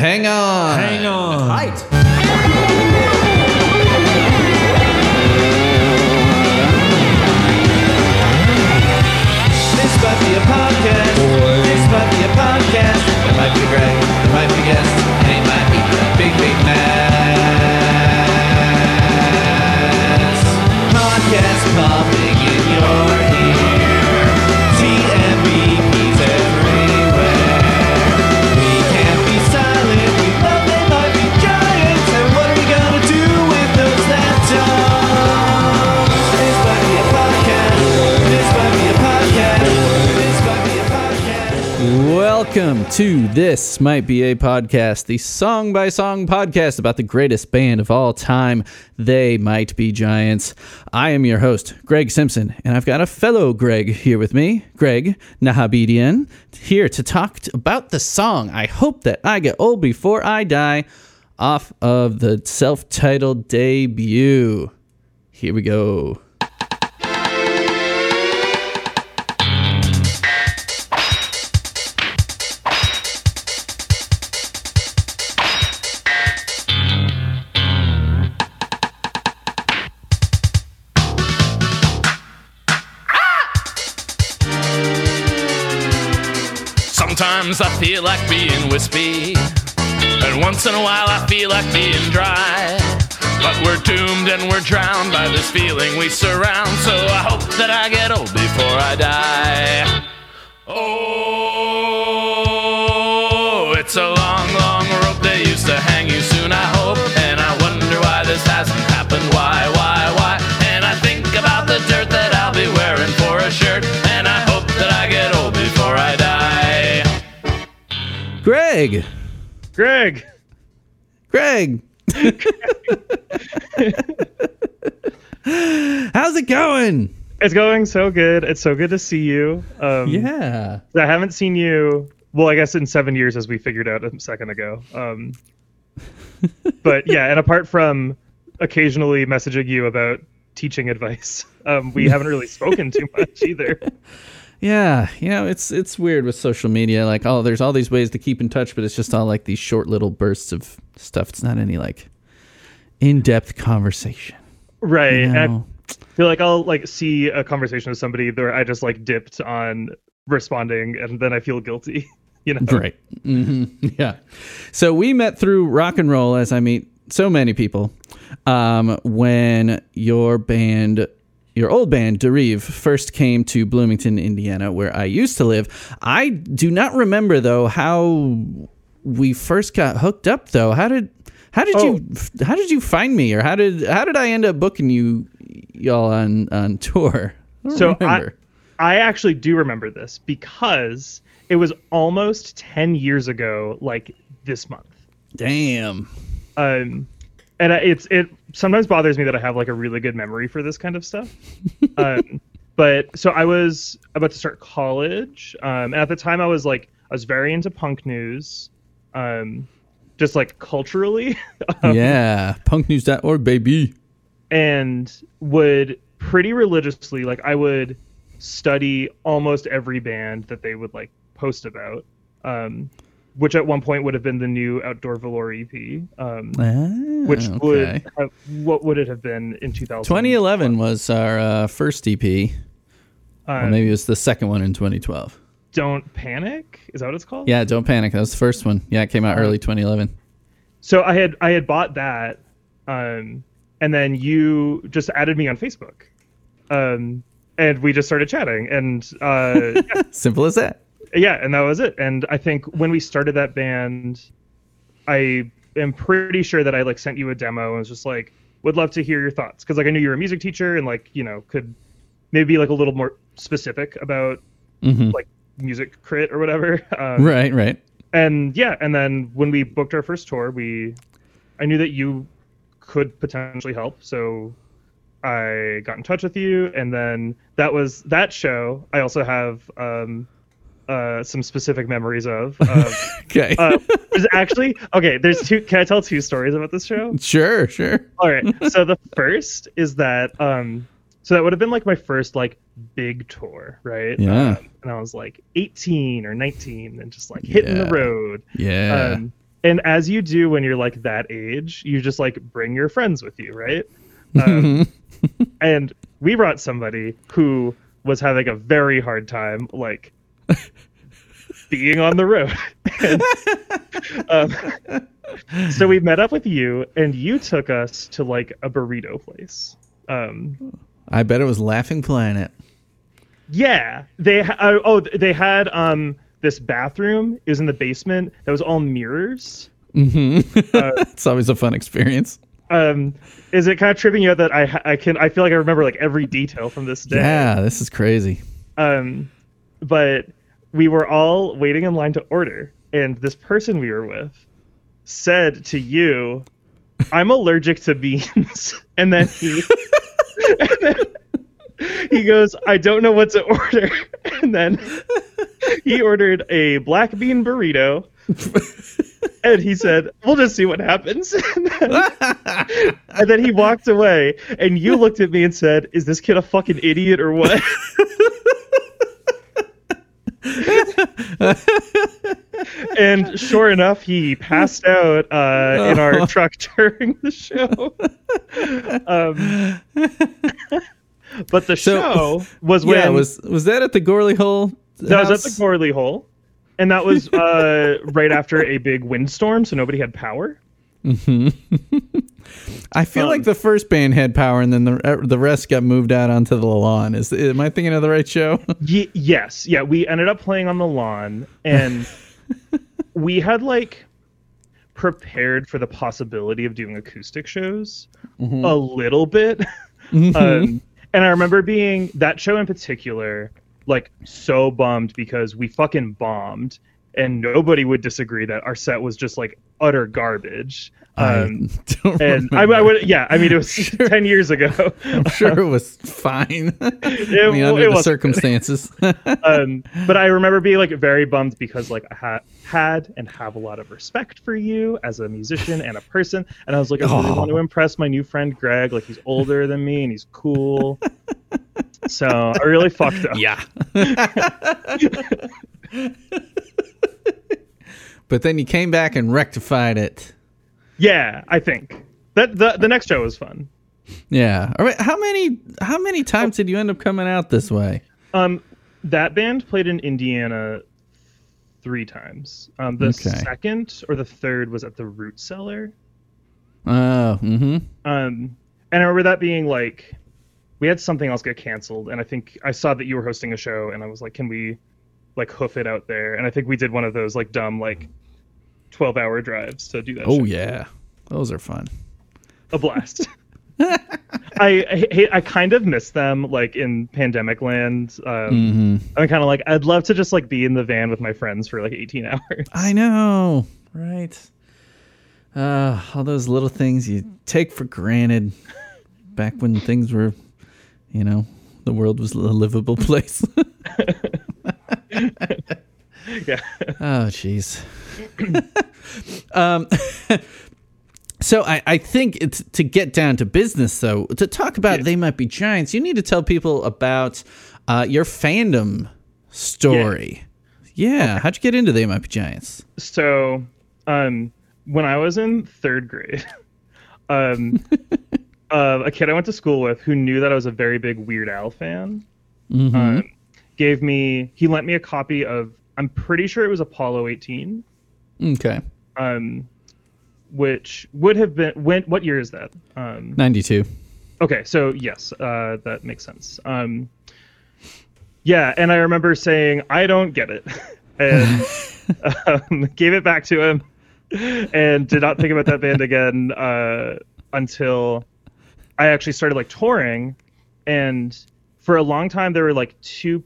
Hang on. Hang on. This might be a podcast. Boy. This might be a podcast. It might be Greg. It might be guest. And it might be a big, big mess. Podcast popping in your ear. TMBP's everywhere. We can't be silent. We love They Might Be Giants. And what are we gonna do with those that don't? This might be a podcast. This might be a podcast. This might be a podcast. Welcome to This Might Be a Podcast, the song-by-song podcast about the greatest band of all time, They Might Be Giants. I am your host, Greg Simpson, and I've got a fellow Greg here with me, Greg Nahabedian, here to talk about the song, I Hope That I Get Old Before I Die, off of the self-titled debut. Here we go. Sometimes I feel like being wispy, and once in a while I feel like being dry. But we're doomed and we're drowned by this feeling we surround, so I hope that I get old before I die. Oh, it's a long, long rope they used to hang you soon, I hope. And I wonder why this hasn't happened, why? And I think about the dirt that I'll be wearing for a shirt, and I hope that I get old before I die. Greg. How's it going? It's going so good. It's so good to see you. Yeah. I haven't seen you, well, I guess in 7 years, as we figured out a second ago. But yeah, and apart from occasionally messaging you about teaching advice, we haven't really spoken too much either. Yeah, you know, it's weird with social media. Like, oh, there's all these ways to keep in touch, but it's just all like these short little bursts of stuff. It's not any like in-depth conversation. Right. You know? I feel like I'll like see a conversation with somebody where I just like dipped on responding, and then I feel guilty, you know? Right. Mm-hmm. Yeah. So we met through rock and roll, as I meet so many people, when your old band, Derive, first came to Bloomington, Indiana, where I used to live. I do not remember, though, how we first got hooked up, though. How did you find me, or how did I end up booking y'all on tour? I actually do remember this, because it was almost 10 years ago, like this month. Damn. And it sometimes bothers me that I have like a really good memory for this kind of stuff. But so I was about to start college. And at the time I was very into punk news, just like culturally. Yeah. punknews.org, baby. And would pretty religiously, like I would study almost every band that they would like post about. Which at one point would have been the new Outdoor Velour EP, which okay. What would it have been in 2000? 2011 was our first EP. Or maybe it was the second one in 2012. Don't Panic? Is that what it's called? Yeah, Don't Panic. That was the first one. Yeah, it came out early 2011. So I had bought that, and then you just added me on Facebook, and we just started chatting. And yeah. Simple as that. Yeah, and that was it. And I think when we started that band, I am pretty sure that I like sent you a demo and was just like, would love to hear your thoughts, because like I knew you were a music teacher and like, you know, could maybe be like a little more specific about like music crit or whatever. Right. And yeah, and then when we booked our first tour, I knew that you could potentially help, so I got in touch with you, and then that was that show. I also have some specific memories of. Okay. There's two. Can I tell two stories about this show? Sure. All right. So the first is that, so that would have been like my first like big tour, right? Yeah. And I was like 18 or 19 and just like hitting the road. Yeah. And as you do when you're like that age, you just like bring your friends with you, right? And we brought somebody who was having a very hard time, like, being on the road. So we met up with you, and you took us to like a burrito place. I bet it was Laughing Planet. Yeah, they had this bathroom. It was in the basement. That was all mirrors. Mm-hmm. It's always a fun experience. Is it kind of tripping you out that I feel like I remember like every detail from this day? Yeah, this is crazy. But we were all waiting in line to order, and this person we were with said to you, "I'm allergic to beans," and then he. And then he goes, "I don't know what to order." And then he ordered a black bean burrito. And he said, "We'll just see what happens." And then he walked away. And you looked at me and said, "Is this kid a fucking idiot or what?" And sure enough, he passed out in our truck during the show. But the show was when... Yeah, was that at the Gorely Hole? That was at the Gorely Hole. And that was right after a big windstorm, so nobody had power. Mm-hmm. I feel like the first band had power, and then the rest got moved out onto the lawn. Am I thinking of the right show? Yes. Yeah, we ended up playing on the lawn, and we had, like, prepared for the possibility of doing acoustic shows mm-hmm. a little bit. Mm-hmm. And I remember being, that show in particular... like so bummed because we fucking bombed, and nobody would disagree that our set was just like utter garbage. I mean it was 10 years ago. I'm sure it was fine. Under the circumstances. But I remember being like very bummed because like I had and have a lot of respect for you as a musician and a person, and I was like, I really want to impress my new friend Greg. Like he's older than me and he's cool. So I really fucked up. Yeah. But then you came back and rectified it. Yeah, I think that the next show was fun. Yeah. All right. How many times did you end up coming out this way? That band played in Indiana 3 times. Second or the third was at the Root Cellar. Oh. Mm-hmm. And I remember that being like. We had something else get canceled, and I think I saw that you were hosting a show, and I was like, can we, like, hoof it out there? And I think we did one of those, like, dumb, like, 12-hour drives to do that show. Oh, yeah. Those are fun. A blast. I kind of miss them, like, in pandemic land. I'm kind of like, I'd love to just, like, be in the van with my friends for, like, 18 hours. I know. Right. All those little things you take for granted back when things were... You know, the world was a livable place. Yeah. Oh, jeez. So I think it's to get down to business, though, to talk about They Might Be Giants, you need to tell people about your fandom story. Yeah. Okay. How'd you get into They Might Be Giants? So when I was in 3rd grade... a kid I went to school with who knew that I was a very big Weird Al fan he lent me a copy of, I'm pretty sure it was Apollo 18. Okay. Which would have been, what year is that? 92. Okay, so yes, that makes sense. Yeah, and I remember saying, I don't get it. And gave it back to him and did not think about that band again until... I actually started like touring, and for a long time there were like 2,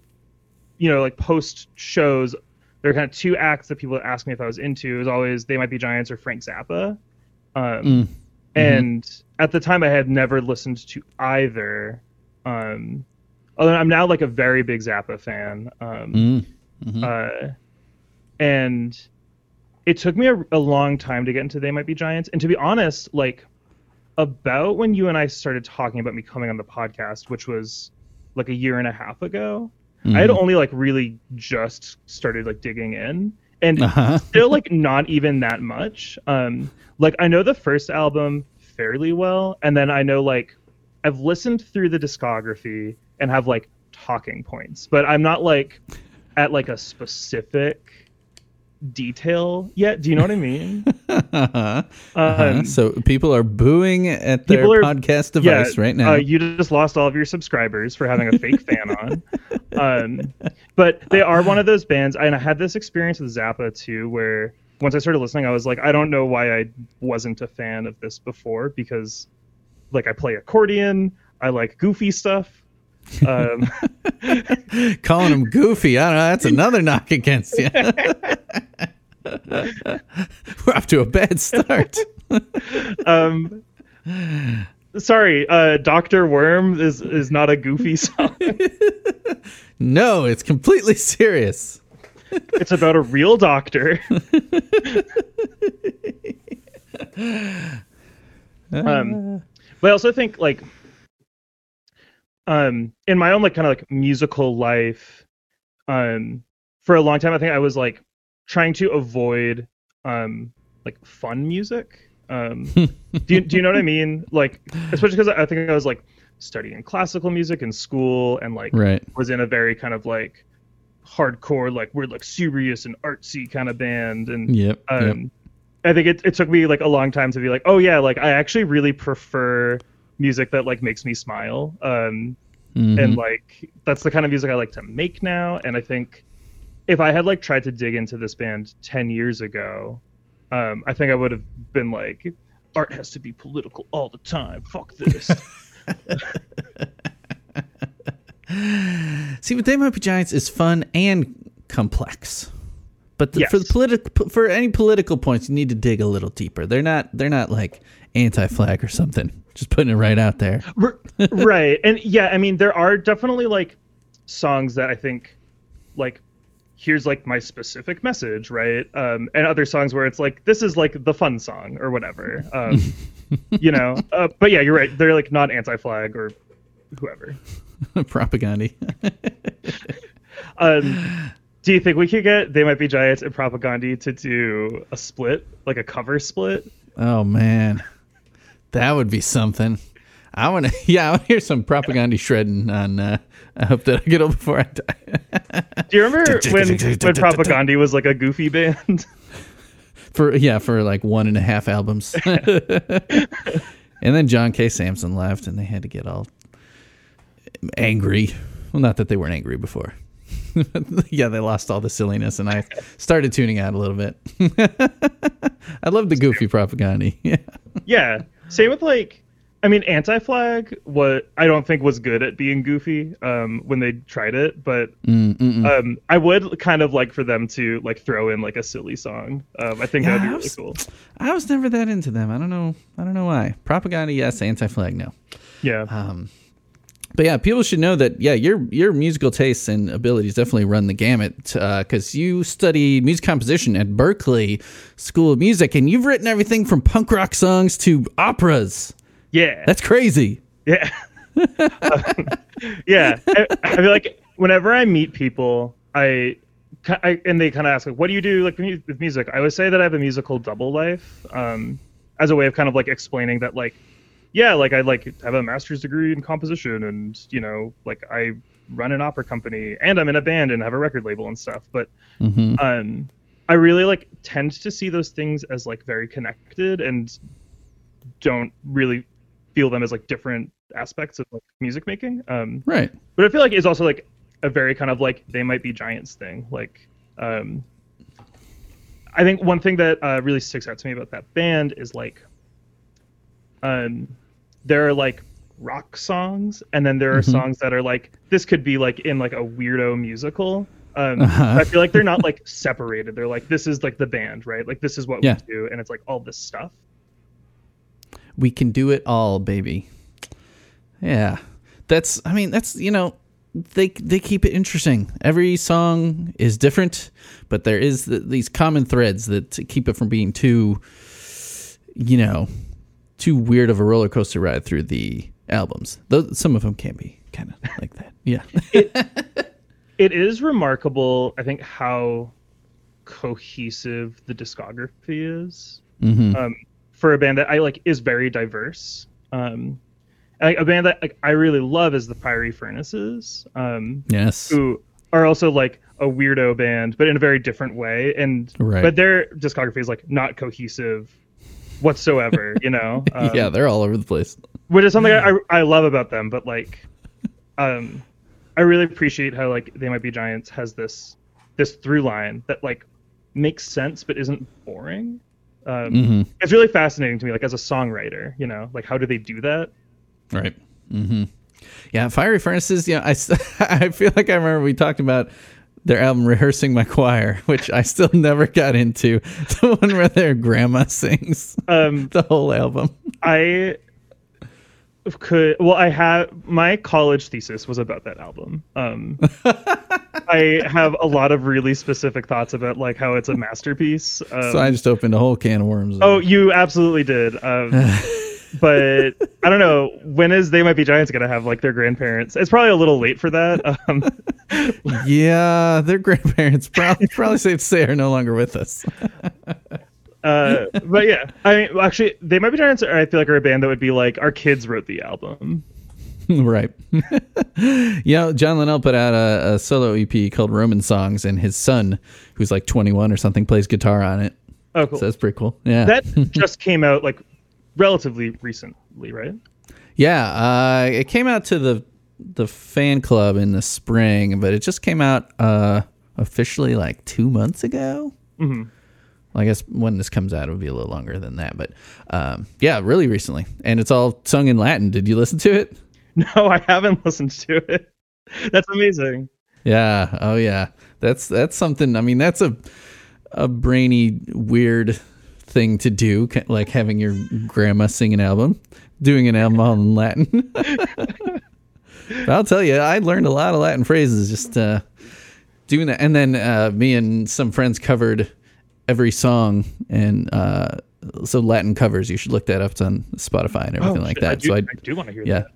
you know, like post shows. There were kind of 2 acts that people would ask me if I was into. It was always They Might Be Giants or Frank Zappa. And at the time I had never listened to either. Although I'm now like a very big Zappa fan. And it took me a long time to get into They Might Be Giants. And to be honest, like, about when you and I started talking about me coming on the podcast, which was like a year and a half ago, I had only like really just started like digging in. and still like not even that much. Like I know the first album fairly well, and then I know like I've listened through the discography and have like talking points, but I'm not like at like a specific detail yet. Do you know what I mean? So people are booing at their podcast device right now. You just lost all of your subscribers for having a fake fan on. But they are one of those bands, and I had this experience with Zappa too, where once I started listening, I was like, I don't know why I wasn't a fan of this before, because like I play accordion, I like goofy stuff. Calling him goofy, I don't know, that's another knock against you. We're off to a bad start. Sorry, Dr. Worm is not a goofy song. No, it's completely serious. It's about a real doctor. But I also think like in my own like kind of like musical life, for a long time I think I was like trying to avoid like fun music. Do you know what I mean? Like, especially because I think I was like studying classical music in school and like was in a very kind of like hardcore, like we're like serious and artsy kind of band, and I think it took me like a long time to be like, oh yeah, like I actually really prefer music that like makes me smile. And like that's the kind of music I like to make now, and I think if I had like tried to dig into this band 10 years ago, I think I would have been like, art has to be political all the time. Fuck this. See, but They Might Be Giants is fun and complex. But for any political points, you need to dig a little deeper. They're not like Anti-Flag or something. Just putting it right out there. Right. And yeah, I mean, there are definitely like songs that I think like, here's like my specific message, right? And other songs where it's like, this is like the fun song or whatever. You know, but yeah, you're right. They're like not Anti-Flag or whoever. Propagandhi. Do you think we could get They Might Be Giants and Propagandhi to do a split, like a cover split? Oh man, that would be something. I want to hear some Propagandhi shredding on, I hope that I get old before I die. Do you remember when Propagandhi was like a goofy band? For like 1.5 albums. And then John K. Samson left and they had to get all angry. Well, not that they weren't angry before. Yeah, they lost all the silliness and I started tuning out a little bit. I love the goofy Propagandhi. Yeah. Same with like, I mean, Anti-Flag, what I don't think was good at being goofy when they tried it, but I would kind of like for them to like throw in like a silly song. I think that would be really cool. I was never that into them. I don't know why. Propagandhi, yes. Anti-Flag, no. Yeah. But yeah, people should know that. Yeah, your musical tastes and abilities definitely run the gamut, because you study music composition at Berklee School of Music, and you've written everything from punk rock songs to operas. Yeah, that's crazy. Yeah, yeah. I feel like whenever I meet people, I and they kind of ask like, "What do you do like with music?" I would say that I have a musical double life, as a way of kind of like explaining that like, yeah, like I like have a master's degree in composition, and you know, like I run an opera company, and I'm in a band and have a record label and stuff. But I really like tend to see those things as like very connected, and don't really feel them as like different aspects of like music making, right, but I feel like it's also like a very kind of like They Might Be Giants thing. Like I think one thing that really sticks out to me about that band is like there are like rock songs, and then there are songs that are like, this could be like in like a weirdo musical. I feel like they're not like separated. They're like, this is like the band, right? Like this is what we do, and it's like all this stuff. We can do it all, baby. Yeah. That's, you know, they keep it interesting. Every song is different, but there is these common threads that keep it from being too, you know, too weird of a roller coaster ride through the albums. Though some of them can be kind of like that. Yeah. It is remarkable, I think, how cohesive the discography is for a band that I like is very diverse. Like a band that like, I really love is the Fiery Furnaces. Yes, who are also like a weirdo band, but in a very different way. And but their discography is like not cohesive whatsoever. You know, yeah, they're all over the place, which is something I love about them. But like, I really appreciate how like They Might Be Giants has this through line that like makes sense but isn't boring. It's really fascinating to me, like as a songwriter, you know, like how do they do that? Right. Mm-hmm. Yeah, Fiery Furnaces, you know, I feel like I remember we talked about their album Rehearsing My Choir, which I still never got into. The one where their grandma sings the whole album. I have my college thesis was about that album. I have a lot of really specific thoughts about like how it's a masterpiece. So I just opened a whole can of worms. Oh, you absolutely did. But I don't know, when is They Might Be Giants going to have like their grandparents? It's probably a little late for that. Yeah, their grandparents probably safe to say are no longer with us. But yeah, I mean, actually, They Might Be Giants, I feel like, are a band that would be like, our kids wrote the album. Right. You know, John Linnell put out a solo EP called Roman Songs, and his son, who's like 21 or something, plays guitar on it. Oh, cool. So that's pretty cool. Yeah. That just came out like relatively recently, right? Yeah, it came out to the fan club in the spring, but it just came out officially like 2 months ago. Mm-hmm. Well, I guess when this comes out, it'll be a little longer than that, but yeah, really recently, and it's all sung in Latin. Did you listen to it? No, I haven't listened to it. That's amazing. Yeah. Oh, yeah. That's something. I mean, that's a brainy, weird thing to do, like having your grandma sing an album, doing an album all in Latin. But I'll tell you, I learned a lot of Latin phrases just doing that. And then me and some friends covered every song, and so Latin covers. You should look that up. It's on Spotify and everything like that. I do want to hear that.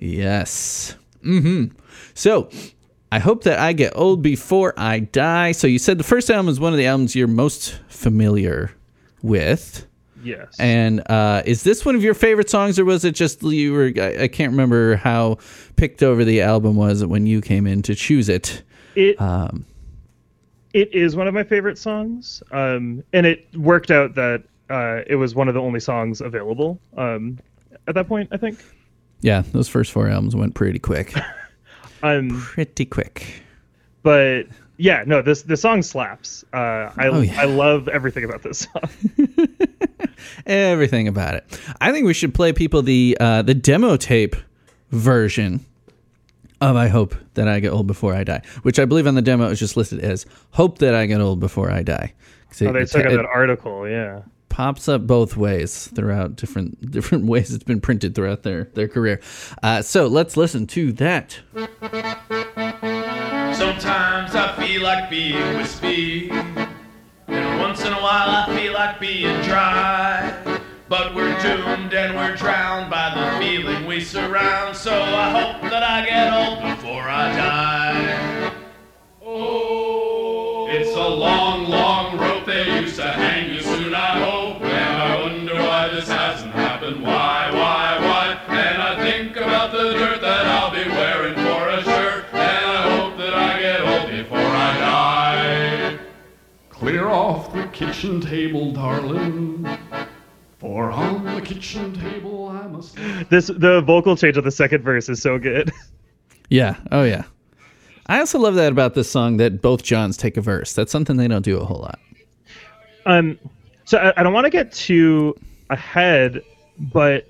Yes. Mm-hmm. So I hope that I get old before I die. So you said the first album is one of the albums you're most familiar with. Yes. And is this one of your favorite songs, or was it just you were? I can't remember how picked over the album was when you came in to choose it. It is one of my favorite songs, and it worked out that it was one of the only songs available at that point, I think. Yeah, those first four albums went pretty quick. Pretty quick, but yeah, no, this song slaps. I love everything about this song. Everything about it. I think we should play people the demo tape version of I Hope That I Get Old Before I Die, which I believe on the demo is just listed as Hope That I Get Old Before I Die. Oh, they took out that article, yeah. Pops up both ways throughout different ways it's been printed throughout their career. So let's listen to that. Sometimes I feel like being wispy, and once in a while I feel like being dry. But we're doomed and we're drowned by the feeling we surround. So I hope that I get old before I die. Oh, it's a long, long rope they used to hang you soon, I hope. This hasn't happened, why, and I think about the dirt that I'll be wearing for a shirt, and I hope that I get old before I die. Clear off the kitchen table, darling, for on the kitchen table I must... The vocal change of the second verse is so good. Yeah, oh yeah. I also love that about this song, that both Johns take a verse. That's something they don't do a whole lot. So I don't want to get too ahead, but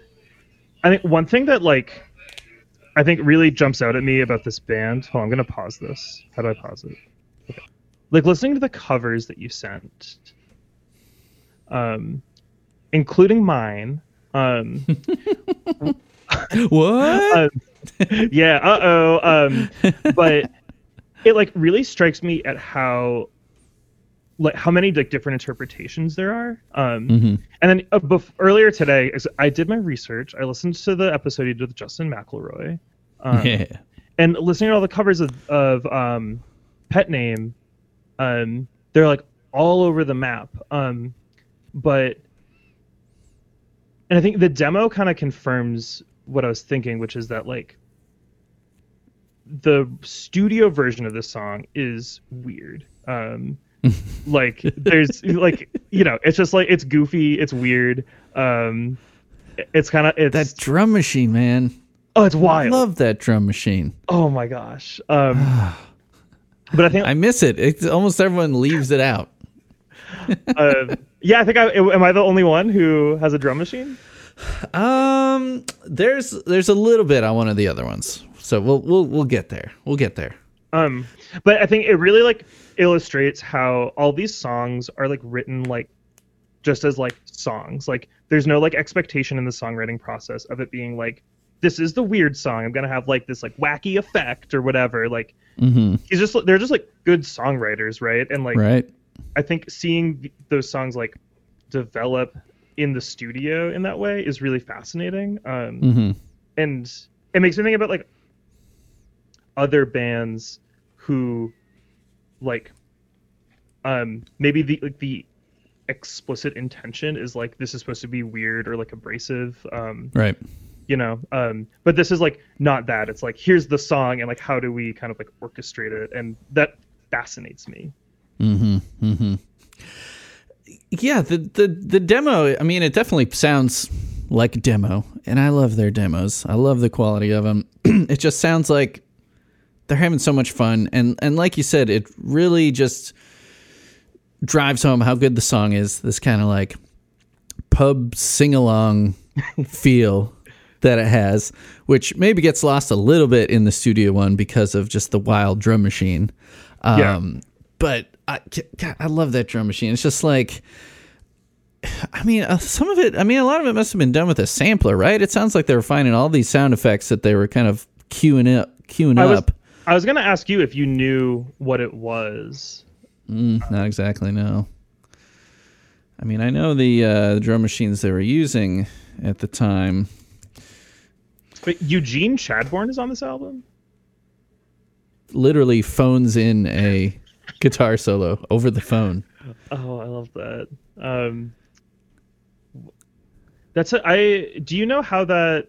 I think one thing that like I think really jumps out at me about this band... I'm gonna pause this. How do I pause it? Okay. Like listening to the covers that you sent, including mine. What? Yeah. But it like really strikes me at how many like different interpretations there are. And then earlier today, I did my research. I listened to the episode you did with Justin McElroy, and listening to all the covers of Pet Name, They're like all over the map. And I think the demo kind of confirms what I was thinking, which is that like the studio version of this song is weird. Like there's like, you know, it's just like, it's goofy. It's weird. It's kind of, it's that drum machine, man. Oh, it's wild. I love that drum machine. Oh my gosh. But I think I miss it. It's almost everyone leaves it out. Yeah, I think am I the only one who has a drum machine? There's a little bit on one of the other ones, so we'll get there. We'll get there. But I think it really like illustrates how all these songs are like written like just as like songs. Like there's no like expectation in the songwriting process of it being like, this is the weird song, I'm gonna have like this like wacky effect or whatever. Like they're just like good songwriters, right? And like right. I think seeing those songs like develop in the studio in that way is really fascinating. And it makes me think about like other bands who like maybe the explicit intention is like, this is supposed to be weird or like abrasive. Right. You know, but this is like not that. It's like, here's the song and like how do we kind of like orchestrate it, and that fascinates me. Yeah, the demo, I mean, it definitely sounds like a demo, and I love their demos. I love the quality of them. It just sounds like they're having so much fun, and like you said, it really just drives home how good the song is, this kind of like pub sing-along feel that it has, which maybe gets lost a little bit in the studio one because of just the wild drum machine. Yeah. But God, I love that drum machine. It's just like, I mean, some of it, I mean, a lot of it must have been done with a sampler, right? It sounds like they were finding all these sound effects that they were kind of queuing up. I was going to ask you if you knew what it was. Not exactly, no. I mean, I know the drum machines they were using at the time. But Eugene Chadbourne is on this album? Literally phones in a guitar solo over the phone. Oh, I love that. Do you know how that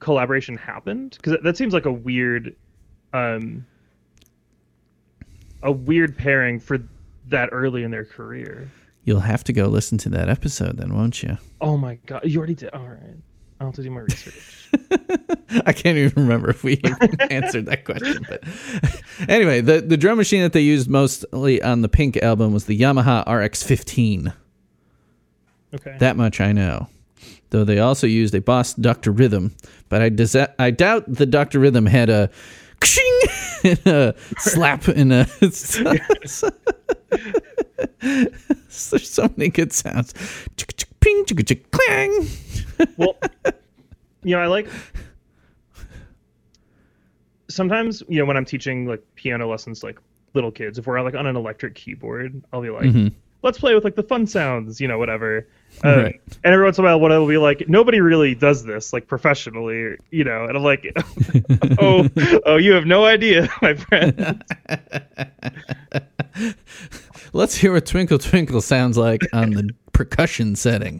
collaboration happened? Because that seems like a weird pairing for that early in their career. You'll have to go listen to that episode then, won't you? Oh my God, you already did. All right, I'll have to do my research. I can't even remember if we answered that question. But anyway, the drum machine that they used mostly on the Pink album was the Yamaha RX-15. Okay. That much I know. Though they also used a Boss Dr. Rhythm. But I doubt the Dr. Rhythm had a and a slap and a... There's so many good sounds. Ping, clang. Well, you know, I like sometimes, you know, when I'm teaching like piano lessons, like little kids, if we're like on an electric keyboard, I'll be like, let's play with like the fun sounds, you know, whatever. Right. And every once in a while, what I'll be like, nobody really does this like professionally, you know, and I'm like, oh, you have no idea, my friend. Let's hear what Twinkle Twinkle sounds like on the percussion setting.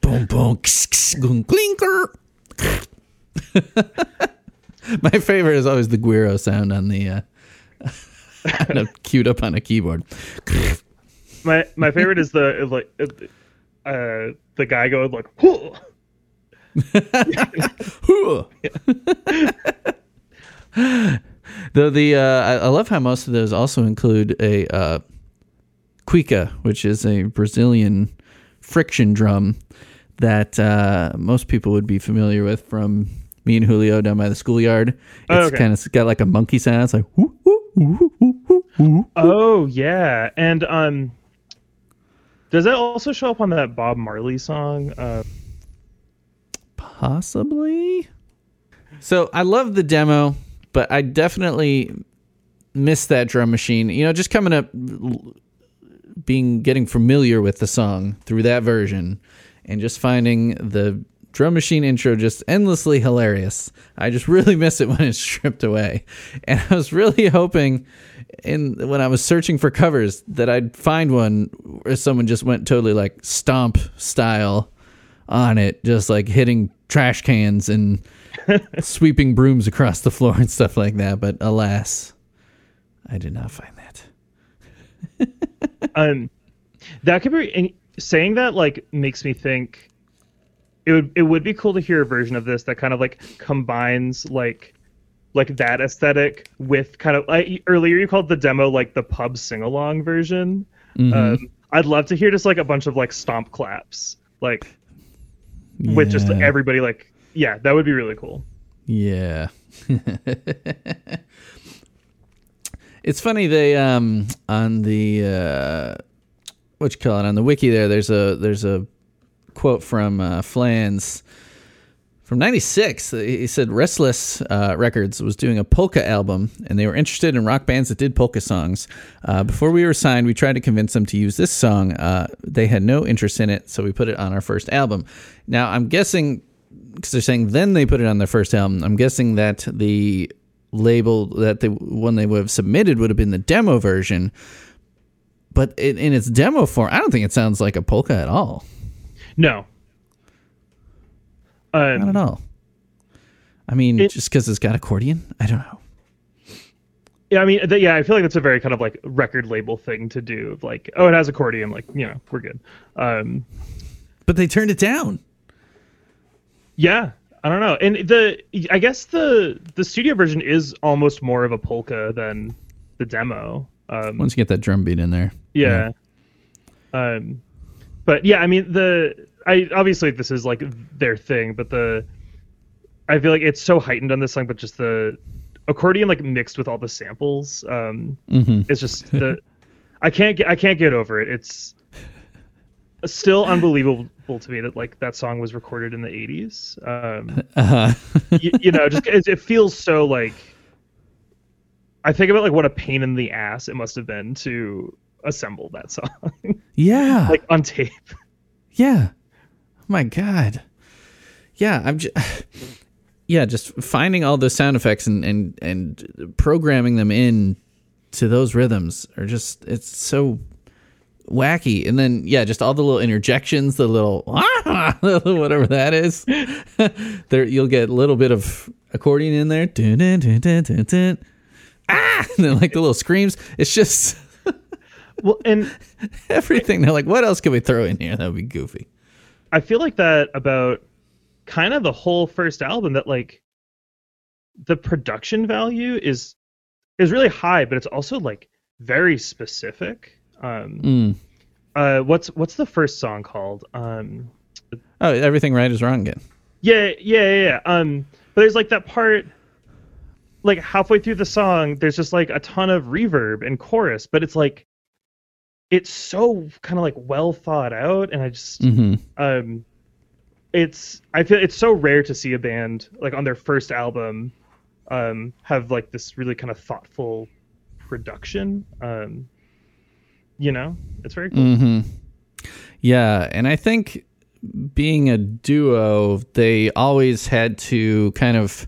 Boom, boom, kss, kss, clinker. My favorite is always the guiro sound on the queued up on a keyboard. my favorite is the guy going like, "Hoo!" Though I love how most of those also include a cuica, which is a Brazilian friction drum that most people would be familiar with from Me and Julio down by the schoolyard. It's kind of got like a monkey sound. It's like, whoo, whoo, whoo, whoo, whoo, whoo. Oh, yeah. And does that also show up on that Bob Marley song? Possibly. So I love the demo, but I definitely miss that drum machine. You know, just coming up, getting familiar with the song through that version and just finding the drum machine intro just endlessly hilarious. I just really miss it when it's stripped away. And I was really hoping when I was searching for covers that I'd find one where someone just went totally like stomp style on it, just like hitting trash cans and sweeping brooms across the floor and stuff like that. But alas, I did not find that. That could be, and saying that like makes me think it would be cool to hear a version of this that kind of like combines like that aesthetic with kind of like, earlier you called the demo like the pub sing-along version. Mm-hmm. I'd love to hear just like a bunch of like stomp claps, like with just like, everybody like, yeah, that would be really cool. Yeah. It's funny. They, on the, what you call it, on the wiki there, there's a quote from Flans from 96. He said Restless Records was doing a polka album and they were interested in rock bands that did polka songs. Before we were signed, we tried to convince them to use this song. They had no interest in it, so we put it on our first album. Now I'm guessing, because they're saying then they put it on their first album, I'm guessing that the label, that the one they would have submitted would have been the demo version, but in its demo form, I don't think it sounds like a polka at all. No. Not at all. I mean, just because it's got accordion? I don't know. Yeah, I mean, I feel like that's a very kind of like record label thing to do. Like, oh, it has accordion. Like, you know, we're good. But they turned it down. Yeah, I don't know. And I guess the studio version is almost more of a polka than the demo. Once you get that drum beat in there. Yeah. Yeah. But yeah, I mean, obviously this is like their thing, but I feel like it's so heightened on this song, but just the accordion like mixed with all the samples, it's just I can't get over it. It's still unbelievable to me that like that song was recorded in the 80s. You know, just it feels so like, I think about like what a pain in the ass it must have been to assemble that song. Yeah. Like on tape. Yeah. Oh my God. Yeah. Just finding all those sound effects and programming them in to those rhythms are just, it's so wacky. And then, yeah, just all the little interjections, the little, whatever that is. There, you'll get a little bit of accordion in there. Dun, dun, dun, dun, dun, dun. Ah! And then like the little screams. It's just... Well, and everything, they're like, what else can we throw in here that would be goofy? I feel like that about kind of the whole first album, that like the production value is really high, but it's also like very specific. What's the first song called? Everything Right Is Wrong Again. Yeah. But there's like that part, like halfway through the song, there's just like a ton of reverb and chorus, but it's like, it's so kind of like well thought out, and I just I feel it's so rare to see a band like on their first album have like this really kind of thoughtful production. You know, it's very cool. Mm-hmm. Yeah, and I think being a duo, they always had to kind of,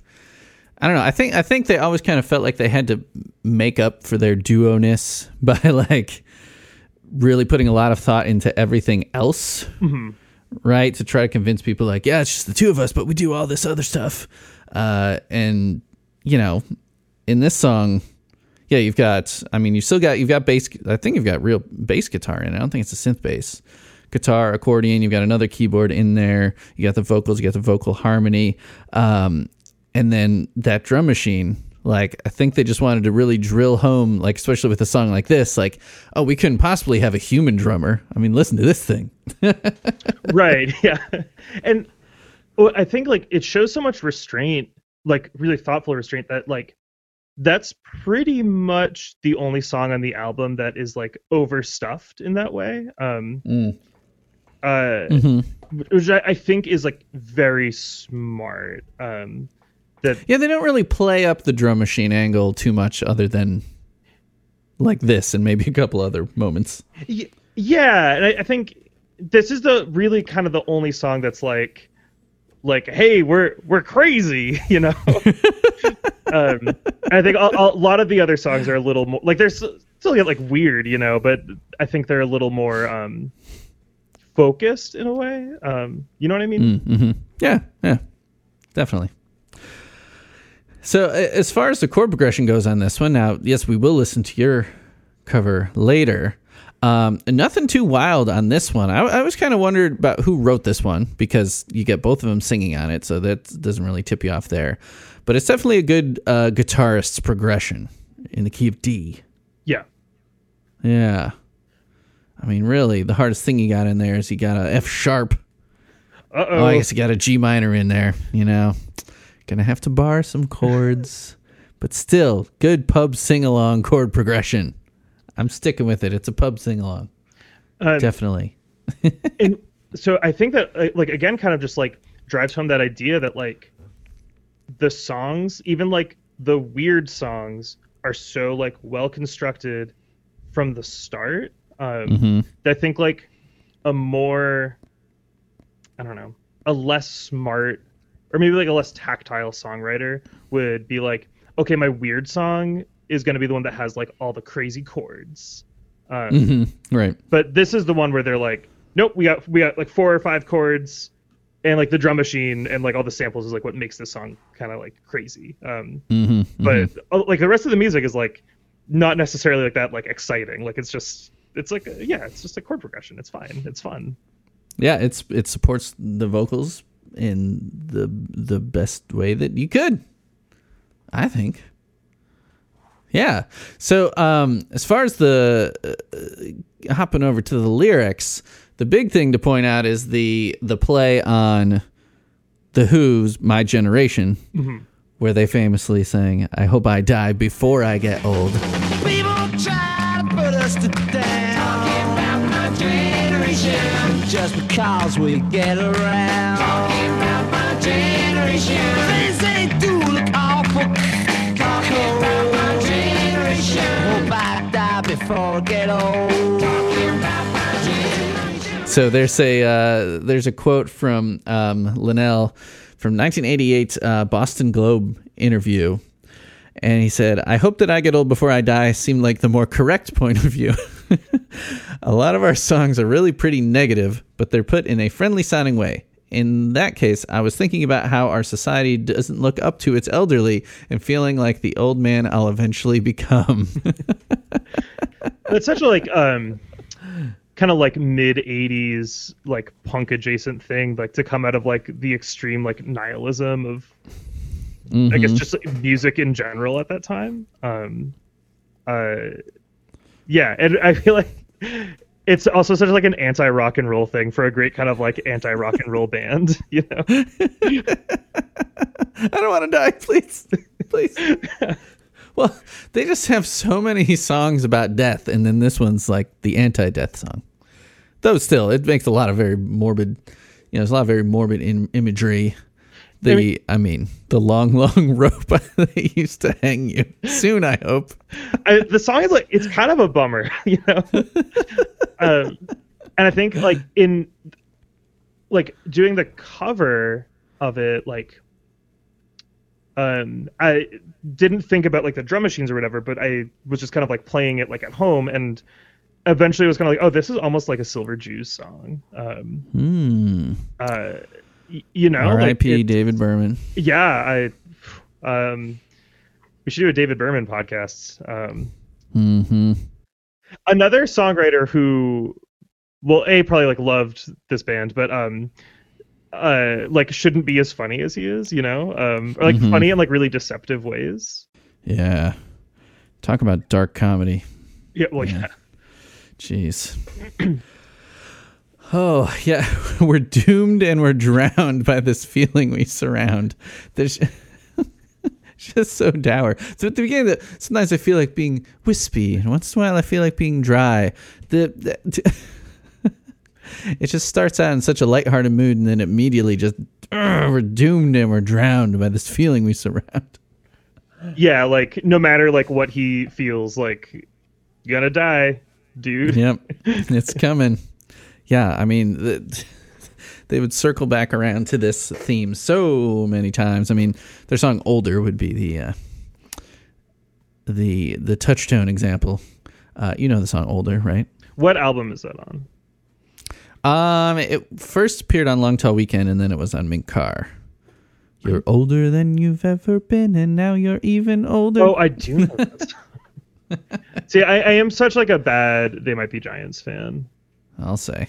I don't know, I think they always kind of felt like they had to make up for their duo-ness by like really putting a lot of thought into everything else, right? To try to convince people like, yeah, it's just the two of us, but we do all this other stuff. And you know, in this song, yeah, you've got bass. I think you've got real bass guitar in it. I don't think it's a synth bass guitar, accordion. You've got another keyboard in there. You got the vocals, you got the vocal harmony. And then that drum machine, like, I think they just wanted to really drill home, like, especially with a song like this, like, oh, we couldn't possibly have a human drummer. I mean, listen to this thing. Right. Yeah. And well, I think like it shows so much restraint, like really thoughtful restraint, that like that's pretty much the only song on the album that is like overstuffed in that way. Which I think is like very smart. Yeah, they don't really play up the drum machine angle too much, other than like this and maybe a couple other moments. Yeah, and I think this is the really kind of the only song that's like like, hey, we're crazy, you know. I think a lot of the other songs are a little more like, there's still get like weird, you know, but I think they're a little more focused in a way. You know what I mean? Mm-hmm. Yeah, definitely. So as far as the chord progression goes on this one, now, yes, we will listen to your cover later. Nothing too wild on this one. I was kind of wondered about who wrote this one, because you get both of them singing on it, so that doesn't really tip you off there. But it's definitely a good guitarist's progression in the key of D. Yeah. I mean, really, the hardest thing you got in there is you got a F sharp. Oh, I guess you got a G minor in there, you know. Gonna have to bar some chords, but still, good pub sing-along chord progression. I'm sticking with it. It's a pub sing-along. Definitely. And so I think that, like, again, kind of just, like, drives home that idea that, like, the songs, even, like, the weird songs are so, like, well-constructed from the start. I think, like, a more, I don't know, a less smart, or maybe like a less tactile songwriter would be like, okay, my weird song is going to be the one that has like all the crazy chords. Right. But this is the one where they're like, nope, we got like 4 or 5 chords and like the drum machine and like all the samples is like what makes this song kind of like crazy. But like the rest of the music is like not necessarily like that, like exciting. Like it's just a chord progression. It's fine. It's fun. Yeah. It supports the vocals in the best way that you could, I think. Yeah. So as far as hopping over to the lyrics, the big thing to point out is the play on The Who's My Generation, where they famously sang, I hope I die before I get old. People try to put us to death, talking about my generation, just because we get around, talking about my generation. Things ain't do look awful, talking about my generation. Hope I die before I get old, talking about my generation. So there's a quote from Linnell from 1988 Boston Globe interview, and he said, I hope that I get old before I die seemed like the more correct point of view. A lot of our songs are really pretty negative, but they're put in a friendly sounding way. In that case, I was thinking about how our society doesn't look up to its elderly and feeling like the old man I'll eventually become. It's such a like kind of like mid 80s like punk adjacent thing, like to come out of like the extreme like nihilism of I guess just like, music in general at that time. Yeah, and I feel like it's also such like an anti-rock and roll thing for a great kind of like anti-rock and roll band, you know. I don't want to die, please. Well, they just have so many songs about death, and then this one's like the anti-death song. Though still, it makes a lot of very morbid, you know, there's a lot of very morbid imagery. The long rope they used to hang you. Soon, I hope. The song is like, it's kind of a bummer, you know. And I think like in like doing the cover of it, like. I didn't think about like the drum machines or whatever, but I was just kind of like playing it like at home, and eventually it was kind of like, oh, this is almost like a Silver Jews song. You know, R.I.P. like David Berman. Yeah, we should do a David Berman podcast. Another songwriter who, well, probably like loved this band, but like shouldn't be as funny as he is, you know, or like funny in like really deceptive ways. Yeah, talk about dark comedy. Yeah, well, yeah. Jeez. Oh yeah, we're doomed and we're drowned by this feeling we surround. There's just so dour. So at the beginning, sometimes I feel like being wispy, and once in a while I feel like being dry. It just starts out in such a lighthearted mood, and then immediately just, we're doomed and we're drowned by this feeling we surround. Yeah, like, no matter, like, what he feels, like, you're gonna die, dude. Yep, it's coming. Yeah, I mean, they would circle back around to this theme so many times. I mean, their song Older would be the touchstone example. You know the song Older, right? What album is that on? It first appeared on Long Tall Weekend, and then it was on Mink Carr. You're older than you've ever been, and now you're even older. Oh, I do know that. See, I am such like a bad They Might Be Giants fan. I'll say.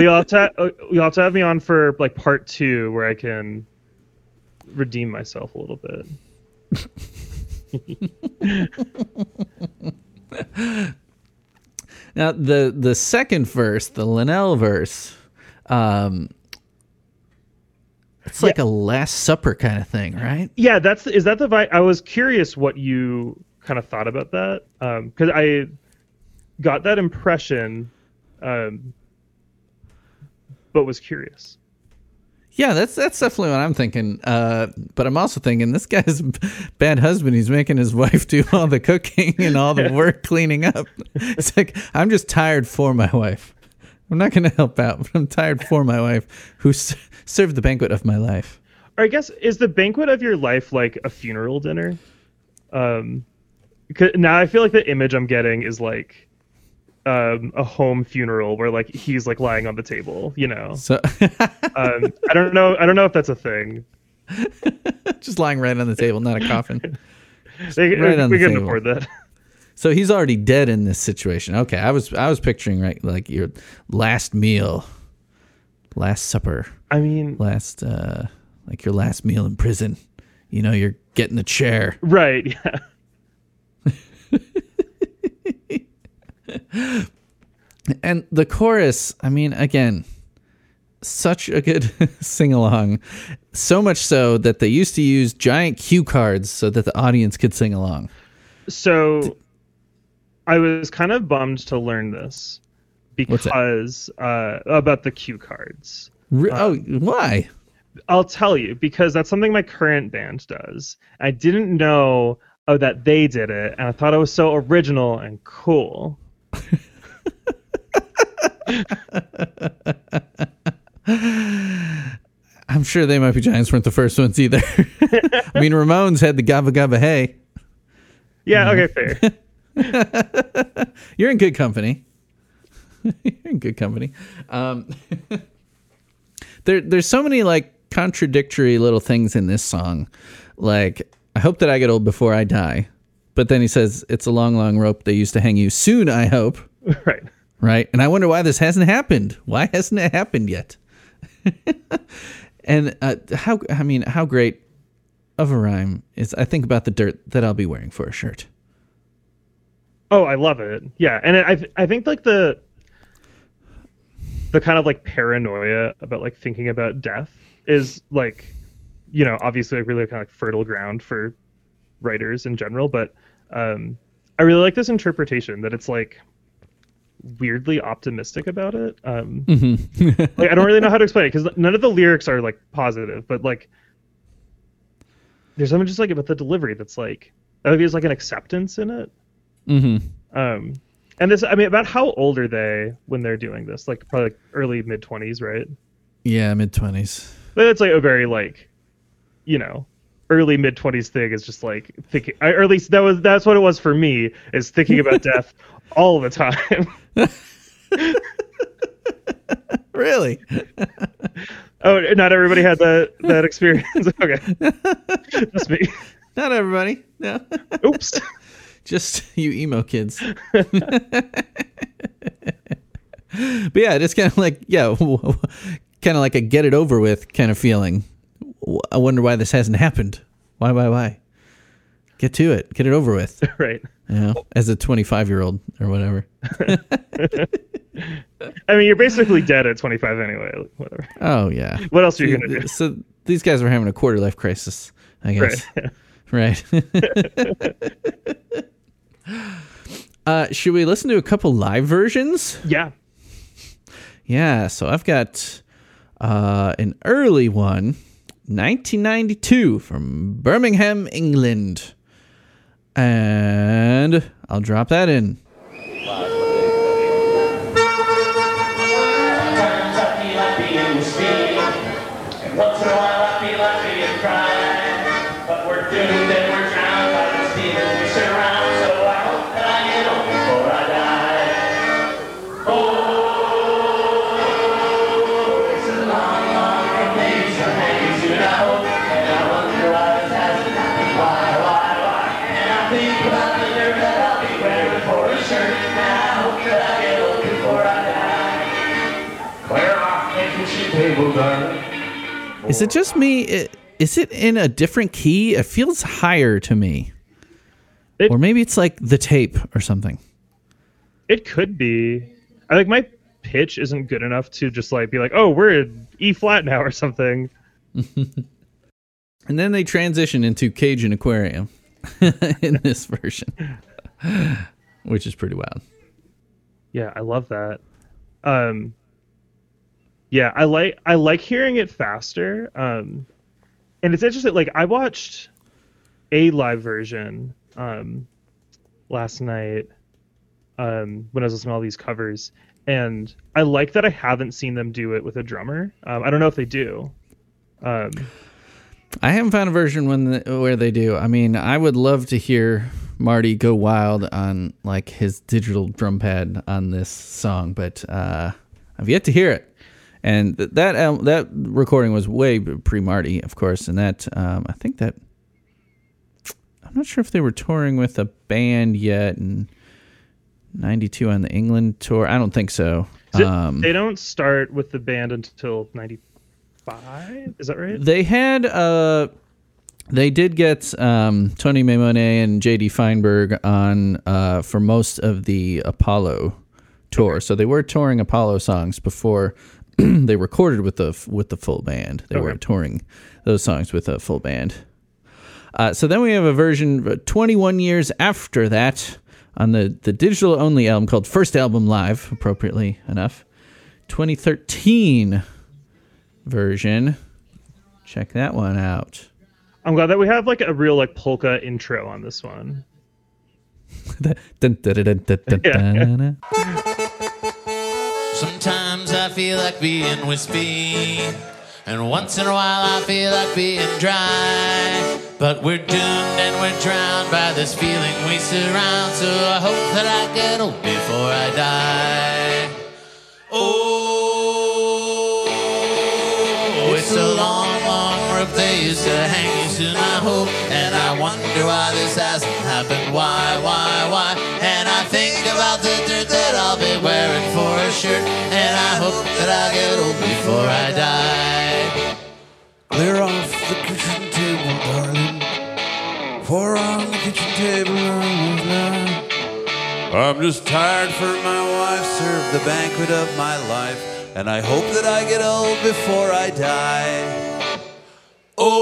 You'll have to have me on for like part two where I can redeem myself a little bit. Now, the second verse, the Linnell verse, it's like a Last Supper kind of thing, right? Yeah, is that the vibe? I was curious what you kind of thought about that, because I got that impression, but was curious. Yeah, that's definitely what I'm thinking. But I'm also thinking this guy's a bad husband. He's making his wife do all the cooking and all the work cleaning up. It's like, I'm just tired for my wife. I'm not going to help out, but I'm tired for my wife who served the banquet of my life. Or I guess, is the banquet of your life like a funeral dinner? Now I feel like the image I'm getting is like a home funeral where like he's like lying on the table, you know. So I don't know if that's a thing. Just lying right on the table, not a coffin. We couldn't afford that. So he's already dead in this situation. Okay, I was picturing right like your last meal, last supper. I mean, last like your last meal in prison. You know, you're getting the chair. Right. Yeah. And the chorus, I mean, again, such a good sing-along. So much so that they used to use giant cue cards so that the audience could sing along. So I was kind of bummed to learn this because about the cue cards. Why? I'll tell you, because that's something my current band does. I didn't know that they did it, and I thought it was so original and cool. I'm sure They Might Be Giants weren't the first ones either. I mean, Ramones had the Gabba Gabba Hey. Yeah, okay, fair. You're in good company. There's so many like contradictory little things in this song. Like, I hope that I get old before I die. But then he says, it's a long, long rope they used to hang you. Soon, I hope. Right. And I wonder why this hasn't happened. Why hasn't it happened yet? And how great of a rhyme is I think about the dirt that I'll be wearing for a shirt. Oh, I love it. Yeah. And I think like the kind of like paranoia about like thinking about death is like, you know, obviously like really kind of like fertile ground for writers in general, but I really like this interpretation that it's like weirdly optimistic about it. Like, I don't really know how to explain it because none of the lyrics are like positive, but like there's something just like about the delivery that's like, I think there's like an acceptance in it. And this, I mean, about how old are they when they're doing this? Like probably like early mid 20s, right? Yeah, mid 20s. But that's like a very like, you know, early mid 20s thing is just like thinking, or at least that's what it was for me, is thinking about death all the time. Really? Oh, not everybody had that experience. Okay. Just me. Not everybody. No. Oops. Just you emo kids. But yeah, it's kind of like, yeah, kind of like a get it over with kind of feeling. I wonder why this hasn't happened. Why? Get to it. Get it over with. Right. You know, as a 25-year-old or whatever. I mean, you're basically dead at 25 anyway. Whatever. Oh, yeah. What else are you going to do? So these guys were having a quarter-life crisis, I guess. Right. Should we listen to a couple live versions? Yeah. Yeah. So I've got an early one. 1992 from Birmingham, England. And I'll drop that in. so I'll be lucky and cry. But we're doomed and we're drowned by the demons we surround. So I hope that I get home before I die. Oh, it's a long, long road maybe someday. Soon I hope, and I wonder why this hasn't happened. Why? And I think about the nerve that I'll be wearing for a shirt. And I hope that I get home before I die. Clear off the kitchen table, darling. Is it just me? Is it in a different key? It feels higher to me. Or maybe it's like the tape or something. It could be. I think my pitch isn't good enough to just like be like, oh, we're in E flat now or something. And then they transition into Cajun Aquarium in this version, which is pretty wild. Yeah, I love that. Yeah, I like hearing it faster, and it's interesting. Like I watched a live version last night when I was listening to all these covers, and I like that I haven't seen them do it with a drummer. I don't know if they do. I haven't found a version where they do. I mean, I would love to hear Marty go wild on like his digital drum pad on this song, but I've yet to hear it. And that recording was way pre-Marty, of course. And that I think that I'm not sure if they were touring with a band yet in '92 on the England tour. I don't think so. They don't start with the band until '95. Is that right? They had they did get Tony Maimone and J.D. Feinberg on for most of the Apollo tour, okay. So they were touring Apollo songs before. They recorded with the full band. They were touring those songs with a full band. So then we have a version 21 years after that on the digital-only album called First Album Live, appropriately enough. 2013 version. Check that one out. I'm glad that we have like a real like polka intro on this one. Sometimes I feel like being wispy, and once in a while I feel like being dry. But we're doomed and we're drowned by this feeling we surround. So I hope that I get old before I die. Oh, it's a long, long rope they used to hang you soon, I hope. And I wonder why this hasn't happened. Why? And I think about the dirt that I'll be wearing for a shirt, and I hope that I get old before I die. Clear off the kitchen table, darling. Pour on the kitchen table, I'm just tired, for my wife served the banquet of my life, and I hope that I get old before I die. Oh,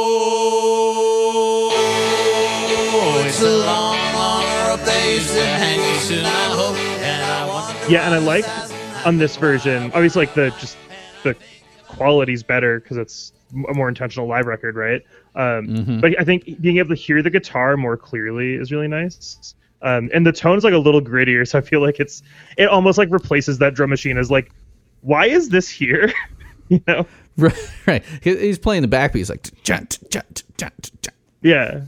it's a long, long rope they used to hang you soon, I hope. Yeah, and I like on this version, obviously, like the quality's better because it's a more intentional live record, right? But I think being able to hear the guitar more clearly is really nice, and the tone's like a little grittier, so I feel like it almost like replaces that drum machine as like, why is this here? You know, right? He's playing the backbeat, he's like, yeah,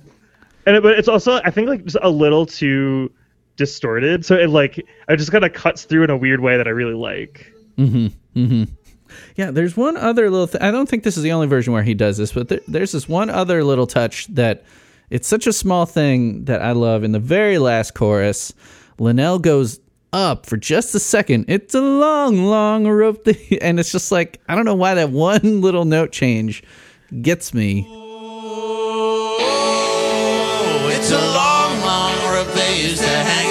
but it's also I think like just a little too distorted, so it like I just kind of cuts through in a weird way that I really like. Yeah, there's one other little I don't think this is the only version where he does this, but there's this one other little touch that it's such a small thing that I love. In the very last chorus, Linnell goes up for just a second. It's a long, long rope, and it's just like I don't know why that one little note change gets me. Oh, it's a long, long rope they used to hang.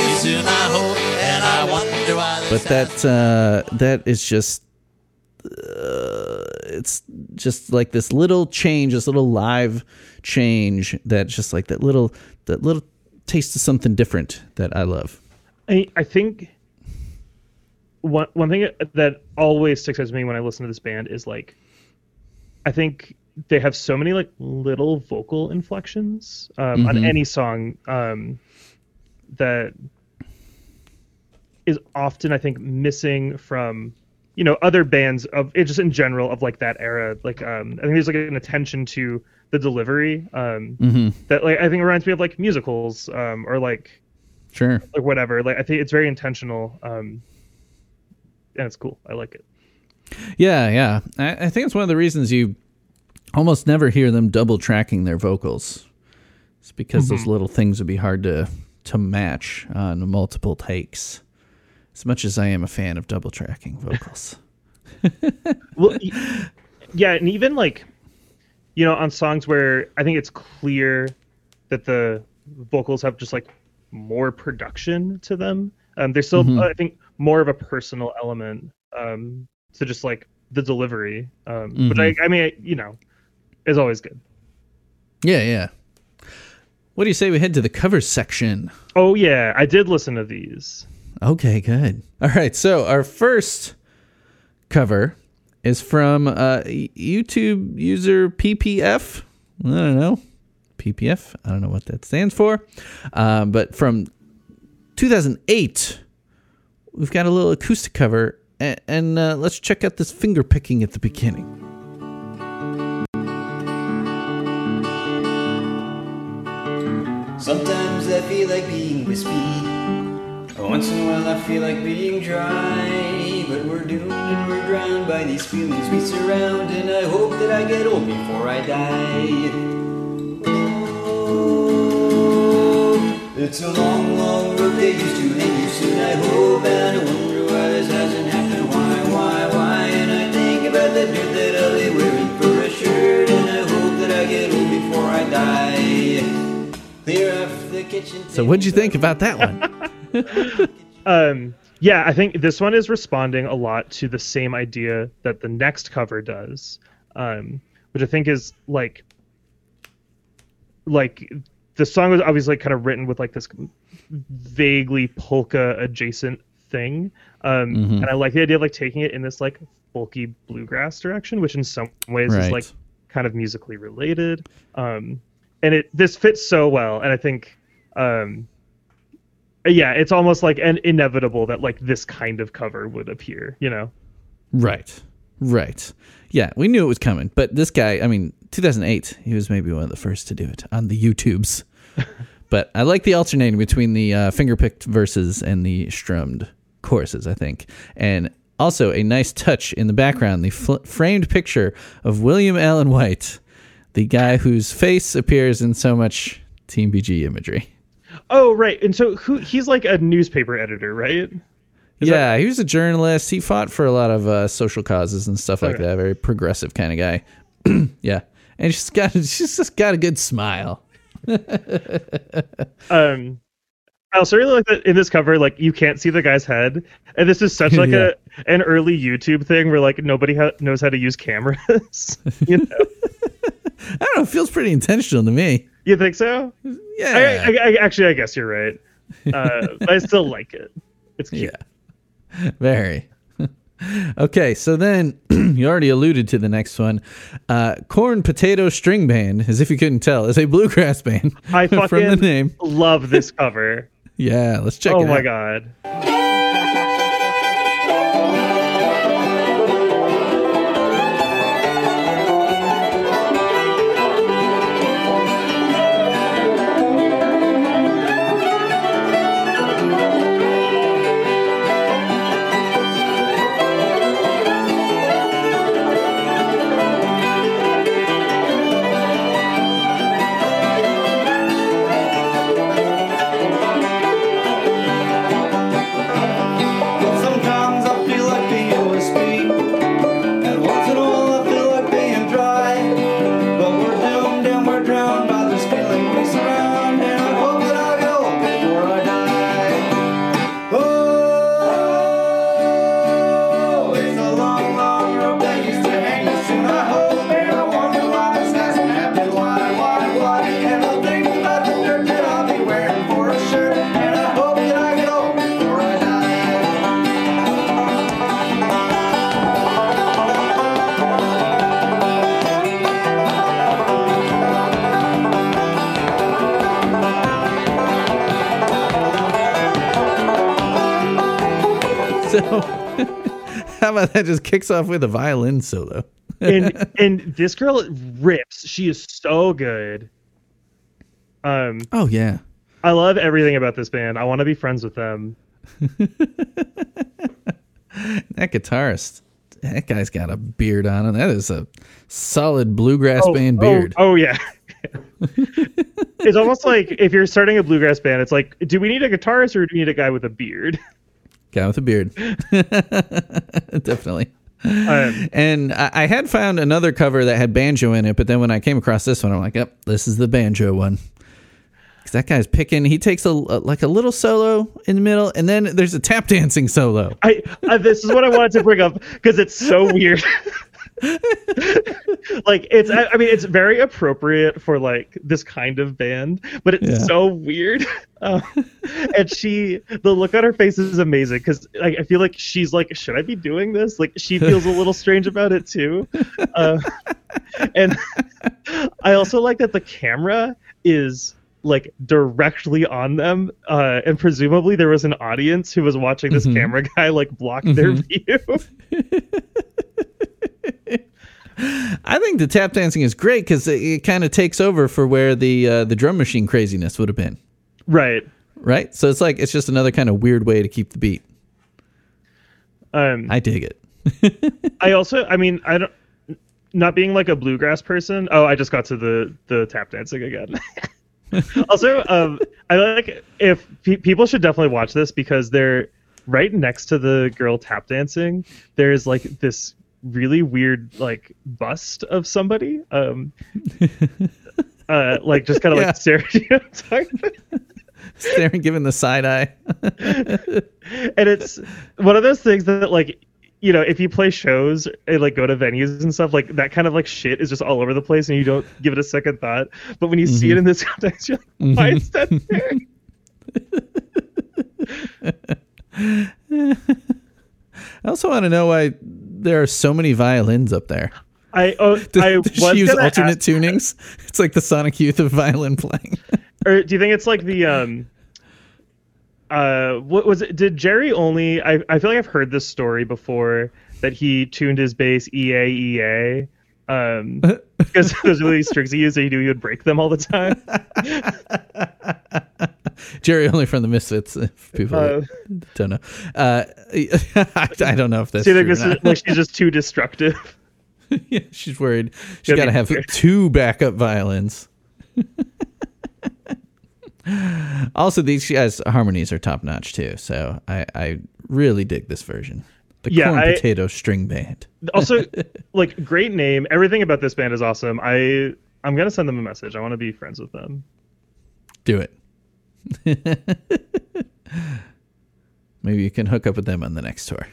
But that is just it's just like this little change, this little live change that just like that little taste of something different that I love. I think one thing that always sticks out to me when I listen to this band is like I think they have so many like little vocal inflections on any song that is often, I think, missing from you know, other bands of it just in general of like that era. Like I think there's like an attention to the delivery that like I think reminds me of like musicals or like sure like whatever. Like I think it's very intentional and it's cool. I like it. Yeah. I think it's one of the reasons you almost never hear them double tracking their vocals. It's because those little things would be hard to match on multiple takes. As much as I am a fan of double tracking vocals. Well, yeah, and even like, you know, on songs where I think it's clear that the vocals have just like more production to them. There's still, I think, more of a personal element to just like the delivery. But I mean, you know, is always good. Yeah. What do you say we head to the cover section? Oh, yeah. I did listen to these. Okay, good. All right. So our first cover is from YouTube user PPF. I don't know. PPF. I don't know what that stands for. But from 2008, we've got a little acoustic cover. And let's check out this finger picking at the beginning. Sometimes I feel like being wispy. Once in a while I feel like being dry. But we're doomed and we're drowned by these feelings we surround. And I hope that I get old before I die. Oh, it's a long, long road that used to end you soon, I hope. And I wonder why this hasn't happened. Why? And I think about the dude that I'll be wearing for a shirt. And I hope that I get old before I die. So what'd you think about that one? Yeah, I think this one is responding a lot to the same idea that the next cover does, which I think is like the song was obviously kind of written with like this vaguely polka adjacent thing. And I like the idea of like taking it in this like folky bluegrass direction, which in some ways is like kind of musically related. And this fits so well, and I think, yeah, it's almost like an inevitable that like this kind of cover would appear, you know? Right. Yeah, we knew it was coming, but this guy, I mean, 2008, he was maybe one of the first to do it on the YouTubes. But I like the alternating between the finger-picked verses and the strummed choruses, I think. And also a nice touch in the background, the framed picture of William Allen White. The guy whose face appears in so much Team BG imagery. Oh, right. And so he's like a newspaper editor, right? He was a journalist. He fought for a lot of social causes and stuff like that. Very progressive kind of guy. Yeah. And she's just got a good smile. I also really like that in this cover, like you can't see the guy's head, and this is such like an early YouTube thing where like nobody knows how to use cameras. You know, I don't know. It feels pretty intentional to me. You think so? Yeah. I guess you're right. But I still like it. It's cute. Yeah. Very. Okay. So then you already alluded to the next one. Corn Potato String Band, as if you couldn't tell, is a bluegrass band. I fucking from the name. Love this cover. Yeah. Let's check it out. Oh, my God. How about that? Just kicks off with a violin solo. and this girl rips. She is so good. Oh yeah. I love everything about this band. I want to be friends with them. That guitarist, that guy's got a beard on him. That is a solid bluegrass band beard. Oh yeah. It's almost like if you're starting a bluegrass band, it's like, do we need a guitarist or do we need a guy with a beard? Guy with a beard. Definitely. And I had found another cover that had banjo in it, but then when I came across this one, I'm like, yep, this is the banjo one. Because that guy's picking, he takes a little solo in the middle, and then there's a tap dancing solo. This is what I wanted to bring up, because it's so weird. Like, it's, I mean, it's very appropriate for, like, this kind of band, but it's so weird. And the look on her face is amazing, because I feel like she's like, should I be doing this? Like, she feels a little strange about it, too. And I also like that the camera is, like, directly on them, and presumably there was an audience who was watching this camera guy, like, block their view. I think the tap dancing is great because it kind of takes over for where the drum machine craziness would have been. Right. So it's like, it's just another kind of weird way to keep the beat. I dig it. Not being like a bluegrass person. Oh, I just got to the tap dancing again. Also, I like, if people should definitely watch this, because they're right next to the girl tap dancing. There's like this really weird, like, bust of somebody, like, just kind of like staring, giving the side eye. And it's one of those things that, like, you know, if you play shows and, like, go to venues and stuff, like, that kind of, like, shit is just all over the place and you don't give it a second thought. But when you see it in this context, you're like, why is that there? I also want to know why there are so many violins up there. Does she use alternate tunings? It's like the Sonic Youth of violin playing. Or do you think it's like the... what was it? Did Jerry Only? I feel like I've heard this story before, that he tuned his bass EA, because those really strings he used, that he knew he would break them all the time. Jerry Only from the Misfits, if people don't know. I don't know if that's true. Like, she's just too destructive. Yeah, she's worried. She's got to have two backup violins. Also, these guys' harmonies are top notch too, so I really dig this version. The Corn Potato String Band. Also, like, great name. Everything about this band is awesome. I'm gonna send them a message. I want to be friends with them. Do it. Maybe you can hook up with them on the next tour.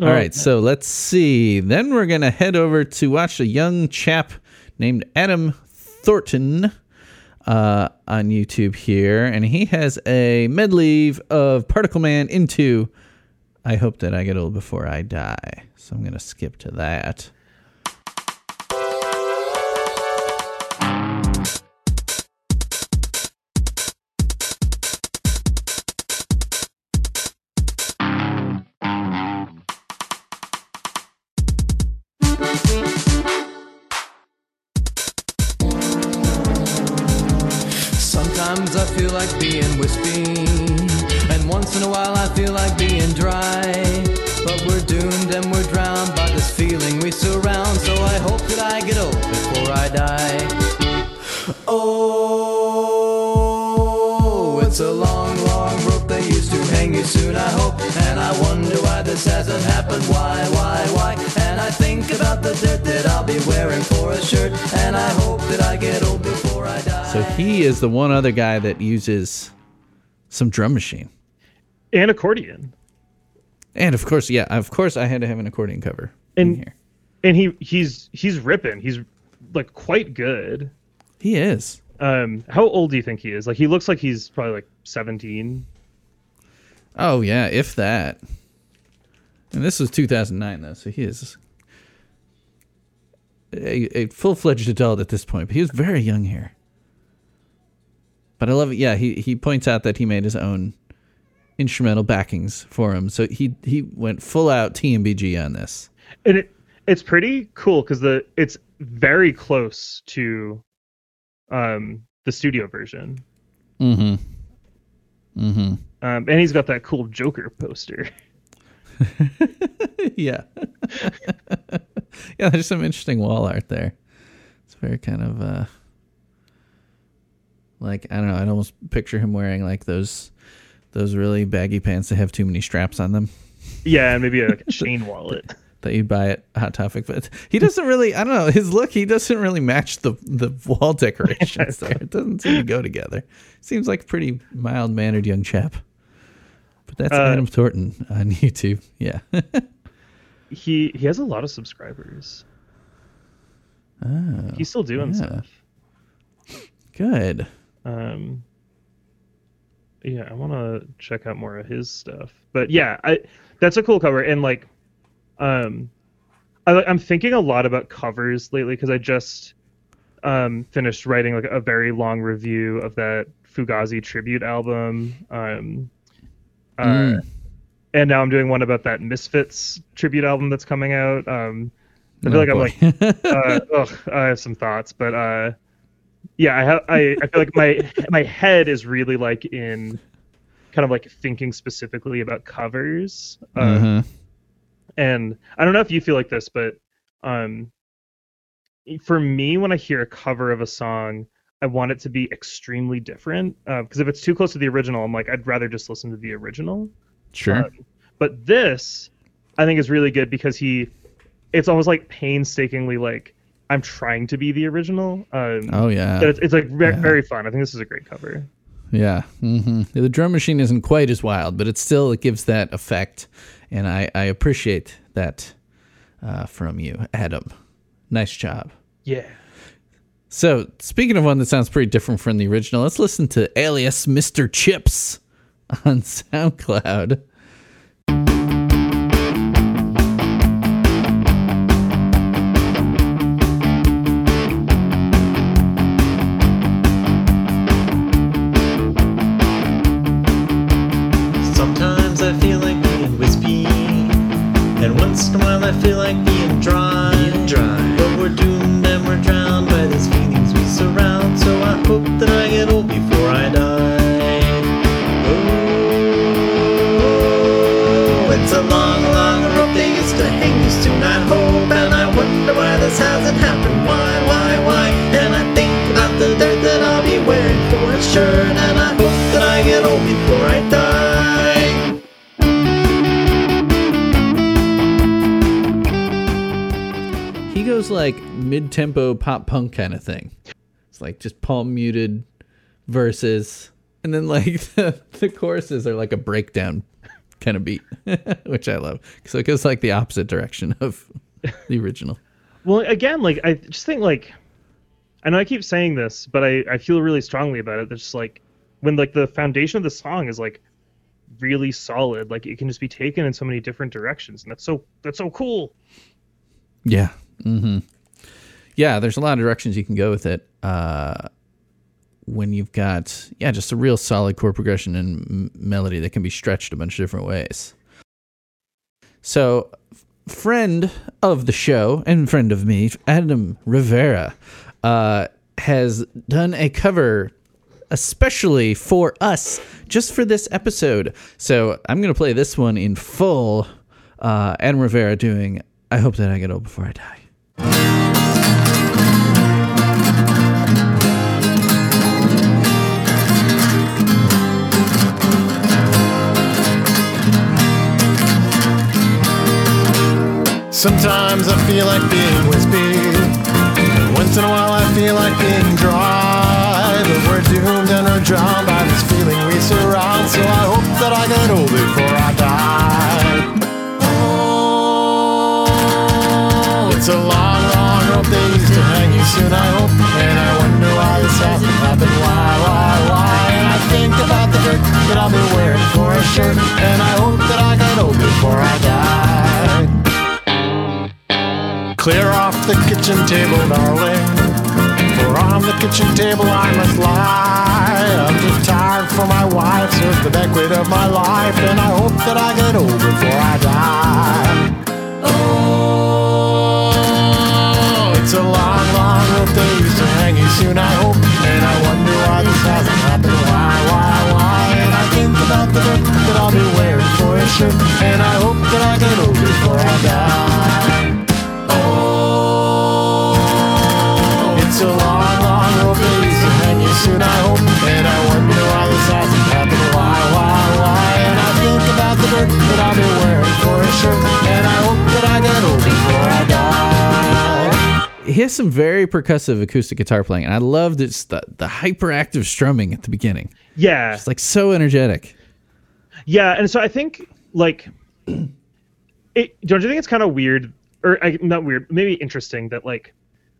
All right, so let's see. Then we're gonna head over to watch a young chap named Adam Thornton on YouTube here, and he has a medley of Particle Man into I Hope That I Get Old Before I Die. So I'm going to skip to that. Like being wispy, and once in a while I feel like being dry, but we're doomed and we're drowned by this feeling we surround, so I hope that I get old before I die. Oh, it's a long, long rope they used to hang you soon, I hope, and I wonder why this hasn't happened, why, and I think about the dirt that I'll be wearing for a shirt, and I hope that I get old before I die. So he is the one other guy that uses some drum machine. And accordion. And of course, I had to have an accordion cover in here. And he's ripping. He's, like, quite good. He is. How old do you think he is? Like, he looks like he's probably, like, 17. Oh, yeah, if that. And this was 2009, though, so he is a full-fledged adult at this point. But he was very young here. But I love it. Yeah, he points out that he made his own instrumental backings for him. So he went full out TMBG on this. And it's pretty cool because it's very close to the studio version. Mm-hmm. Mm-hmm. And he's got that cool Joker poster. Yeah. Yeah, there's some interesting wall art there. It's very kind of like, I don't know, I'd almost picture him wearing like those really baggy pants that have too many straps on them. Yeah, and maybe like a chain wallet that you buy at Hot Topic. But he doesn't really, I don't know, his look, he doesn't really match the wall decorations there. It doesn't seem to go together. Seems like a pretty mild-mannered young chap. But that's Adam Thornton on YouTube. Yeah. he has a lot of subscribers. Oh, he's still doing stuff. Good. Yeah, I want to check out more of his stuff. But yeah, that's a cool cover. And like, I'm thinking a lot about covers lately because I just finished writing like a very long review of that Fugazi tribute album. And now I'm doing one about that Misfits tribute album that's coming out. I feel I'm like, I have some thoughts, but yeah, I feel like my head is really like in kind of like thinking specifically about covers. And I don't know if you feel like this, but for me, when I hear a cover of a song, I want it to be extremely different because if it's too close to the original, I'm like, I'd rather just listen to the original. Sure. But this, I think, is really good because it's almost like painstakingly like I'm trying to be the original. Oh yeah. It's like very fun. I think this is a great cover. Yeah. Mm-hmm. The drum machine isn't quite as wild, but it gives that effect. And I appreciate that from you, Adam. Nice job. Yeah. So speaking of one that sounds pretty different from the original, let's listen to Alias Mr. Chips on SoundCloud. Mid-tempo pop punk kind of thing. It's like just palm muted verses, and then like the choruses are like a breakdown kind of beat, which I love. So it goes like the opposite direction of the original. Well, again, like I just think like I know I keep saying this, but I feel really strongly about it. There's just like when like the foundation of the song is like really solid, like it can just be taken in so many different directions, and that's so cool. Yeah. Mm-hmm. Yeah, there's a lot of directions you can go with it when you've got, just a real solid chord progression and melody that can be stretched a bunch of different ways. So, friend of the show and friend of me, Adam Rivera, has done a cover especially for us, just for this episode. So, I'm going to play this one in full. Adam Rivera doing I Hope That I Get Old Before I Die. Sometimes I feel like being wispy. Once in a while I feel like being dry. But we're doomed and we're drowned by this feeling we surround. So I hope that I get old before I die. Oh, it's a long, long rope they used to hang you soon, I hope. And I wonder why this hasn't happened. Why? And I think about the dirt that I'll be wearing for a shirt. And I hope that I get old before I die. Clear off the kitchen table, darling, for on the kitchen table I must lie. I'm too tired for my wife, serves the banquet of my life, and I hope that I get old before I die. Oh, it's a long, long road that used to hang you soon, I hope, and I wonder why this hasn't happened. Why? And I think about the book that I'll be wearing for a shirt, and I hope that I get old before I die. It's a long, long road that leads to hang you soon, I hope, and I wonder why this hasn't happened. Why? And I think about the dirt that I'll be wearing for a shirt, and I hope that I get old before I die. He has some very percussive acoustic guitar playing, and I loved it's the hyperactive strumming at the beginning. Yeah, it's like so energetic. Yeah, and so I think like, don't you think it's kind of weird, or not weird, maybe interesting that like.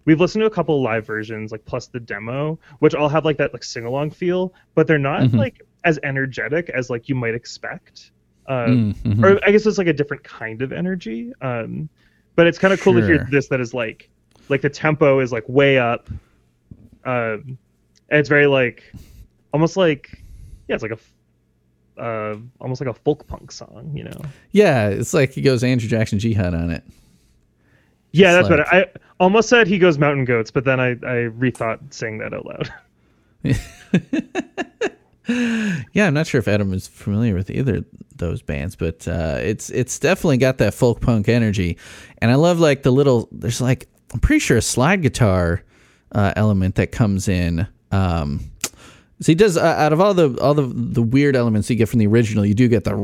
We've listened to a couple live versions, like plus the demo, which all have like that like sing-along feel, but they're not like as energetic as like you might expect. Or I guess it's like a different kind of energy. But it's kind of cool to hear this that is like the tempo is like way up. And it's very like almost like it's like a almost like a folk punk song, you know? Yeah, it's like he goes Andrew Jackson Jihad on it. Yeah, that's better. I almost said he goes Mountain Goats, but then I rethought saying that out loud. Yeah, I'm not sure if Adam is familiar with either of those bands, but it's definitely got that folk punk energy. And I love like the little, there's like, I'm pretty sure a slide guitar element that comes in. So he does out of all the weird elements you get from the original, you do get the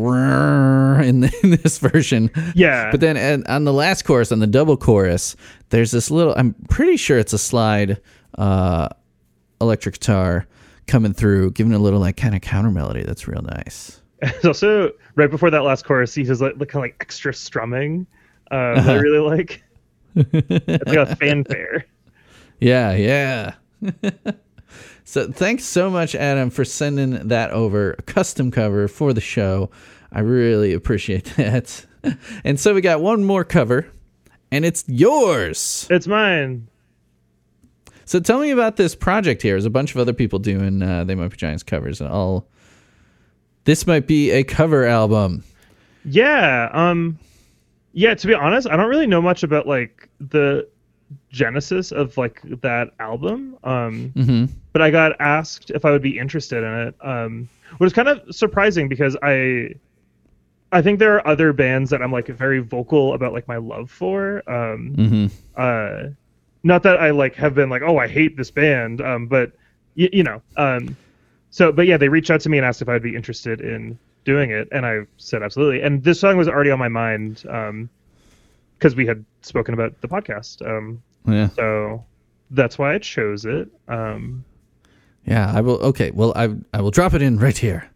in this version. Yeah. But then on the last chorus, on the double chorus, there's this little. I'm pretty sure it's a slide electric guitar coming through, giving a little like kind of counter melody. That's real nice. It's also right before that last chorus, he does like kind of like extra strumming. That I really like. It's like a fanfare. Yeah. So thanks so much, Adam, for sending that over, a custom cover for the show. I really appreciate that. And so we got one more cover, and it's yours. It's mine. So tell me about this project here. There's a bunch of other people doing They Might Be Giants covers, and all. This might be a cover album. Yeah. To be honest, I don't really know much about like the genesis of like that album. But I got asked if I would be interested in it, which is kind of surprising because I think there are other bands that I'm like very vocal about like my love for. Not that I like have been like, oh, I hate this band, but you know. But yeah, they reached out to me and asked if I would be interested in doing it, and I said absolutely. And this song was already on my mind because we had spoken about the podcast. So that's why I chose it. I will. Okay. Well, I will drop it in right here.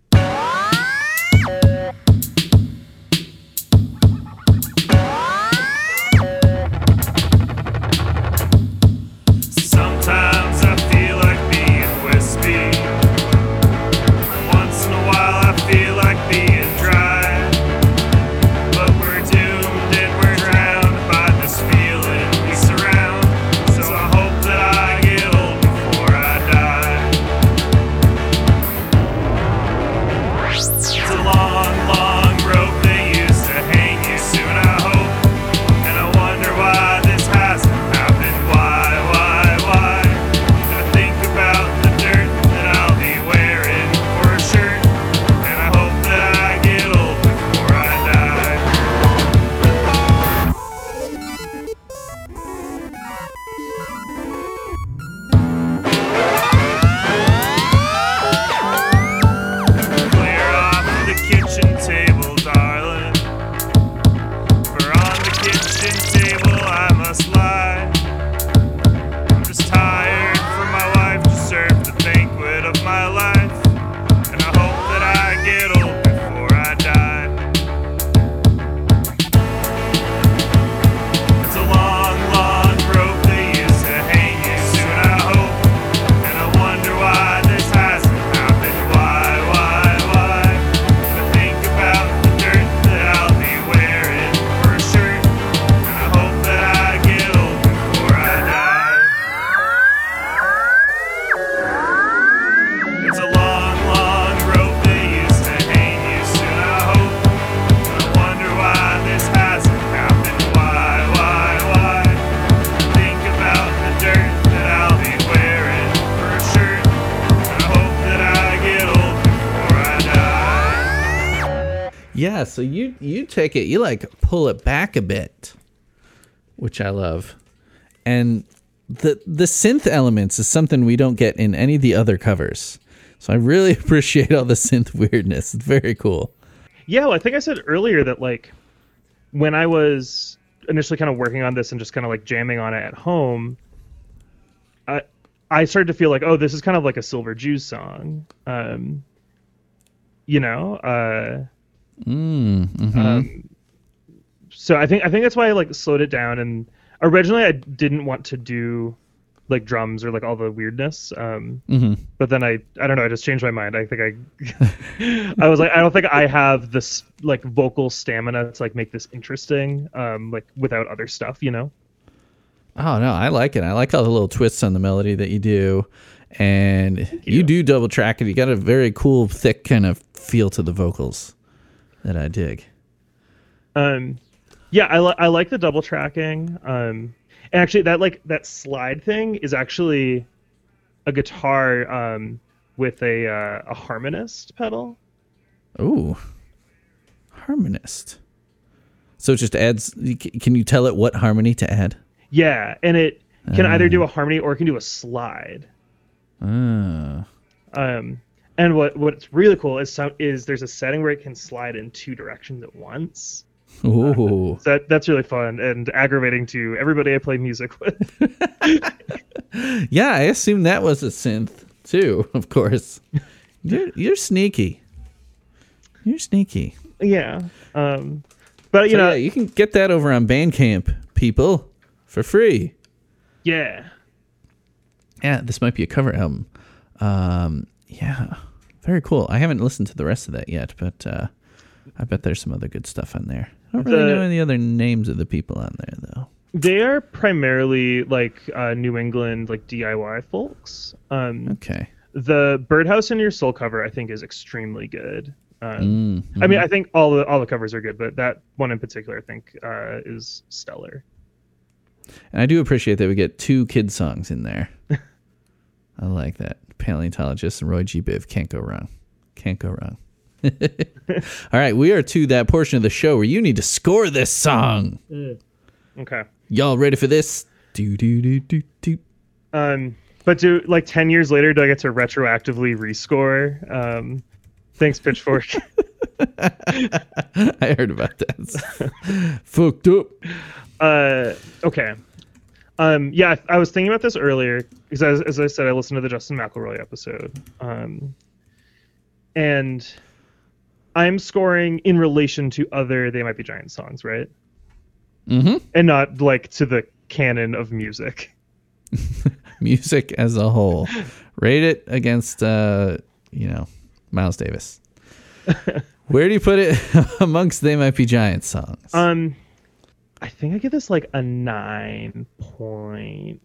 Yeah, so you take it, you like pull it back a bit, which I love. And the synth elements is something we don't get in any of the other covers. So I really appreciate all the synth weirdness. It's very cool. Yeah, well, I think I said earlier that like when I was initially kind of working on this and just kind of like jamming on it at home, I started to feel like, oh, this is kind of like a Silver Jews song. So I think that's why I like slowed it down. And originally I didn't want to do like drums or like all the weirdness. But then I don't know. I just changed my mind. I think I, I was like, I don't think I have this like vocal stamina to like make this interesting, like without other stuff, you know? Oh no, I like it. I like all the little twists on the melody that you do. And you do double track it. You got a very cool, thick kind of feel to the vocals that I dig. Yeah, I like the double tracking. And actually, that like that slide thing is actually a guitar with a harmonist pedal. Ooh, harmonist. So it just adds. Can you tell it what harmony to add? Yeah, and it can either do a harmony or it can do a slide. And what's really cool is there's a setting where it can slide in two directions at once. Ooh. That's really fun and aggravating to everybody I play music with. Yeah, I assume that was a synth too, of course. You're sneaky. You're sneaky. Yeah. But you know, you can get that over on Bandcamp, people, for free. Yeah. Yeah, this might be a cover album. Yeah, very cool. I haven't listened to the rest of that yet, but I bet there's some other good stuff on there. I don't really know any other names of the people on there, though. They are primarily like New England, like DIY folks. Okay. The Birdhouse in Your Soul cover, I think, is extremely good. I mean, I think all the covers are good, but that one in particular, I think, is stellar. And I do appreciate that we get two kid songs in there. I like that. Paleontologist and Roy G. Biv. Can't go wrong. Can't go wrong. All right, we are to that portion of the show where you need to score this song. Okay. Y'all ready for this? Do. But do like 10 years later, do I get to retroactively rescore? Thanks, Pitchfork. I heard about that. Fucked up. Okay. Yeah, I was thinking about this earlier because, as I said, I listened to the Justin McElroy episode, and I'm scoring in relation to other They Might Be Giant songs, right? Mm-hmm. And not like to the canon of music. Music as a whole. Rate it against, Miles Davis. Where do you put it amongst They Might Be Giant songs? I think I give this like a 9.1.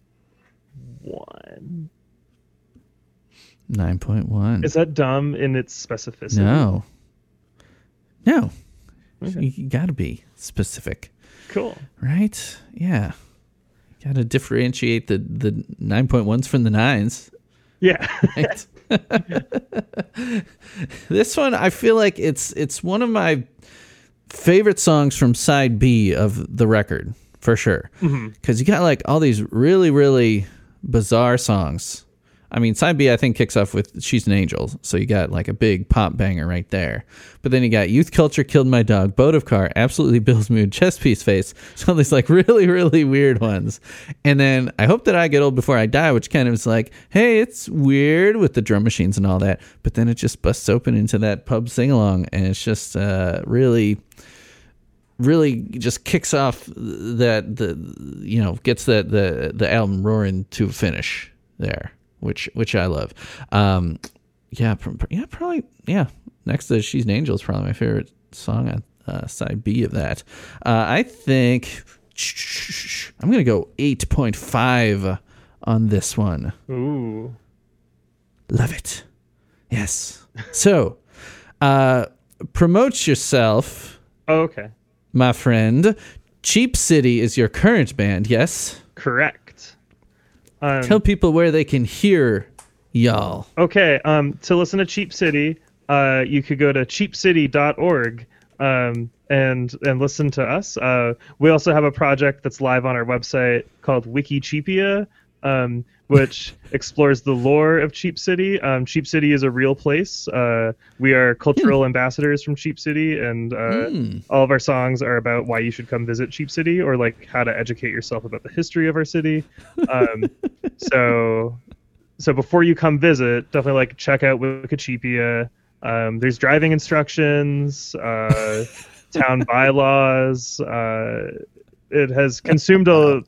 9.1. Is that dumb in its specificity? No. Okay. You got to be specific. Cool. Right? Yeah. You got to differentiate the 9.1s from the 9s. Yeah. Right? This one, I feel like it's one of my favorite songs from side B of the record, for sure. Because you got like all these really, really bizarre songs. I mean, side B, I think, kicks off with She's an Angel. So you got like a big pop banger right there. But then you got Youth Culture, Killed My Dog, Boat of Car, Absolutely Bill's Mood, Chess Piece Face. So these like really, really weird ones. And then I Hope That I Get Old Before I Die, which kind of is like, hey, it's weird with the drum machines and all that. But then it just busts open into that pub sing-along. And it's just really, really just kicks off that, gets the album roaring to a finish there. Which I love. Probably. Yeah. Next to She's an Angel is probably my favorite song on side B of that. I think I'm going to go 8.5 on this one. Ooh. Love it. Yes. So, promote yourself. Oh, okay. My friend, Cheap City is your current band. Yes. Correct. Tell people where they can hear y'all. Okay, to listen to Cheap City, you could go to cheapcity.org. and listen to us. We also have a project that's live on our website called Wikicheapia, which explores the lore of Cheap City. Cheap City is a real place. We are cultural ambassadors from Cheap City, and all of our songs are about why you should come visit Cheap City, or like how to educate yourself about the history of our city. So before you come visit, definitely like check out Wikicheapia. There's driving instructions, town bylaws. It has consumed a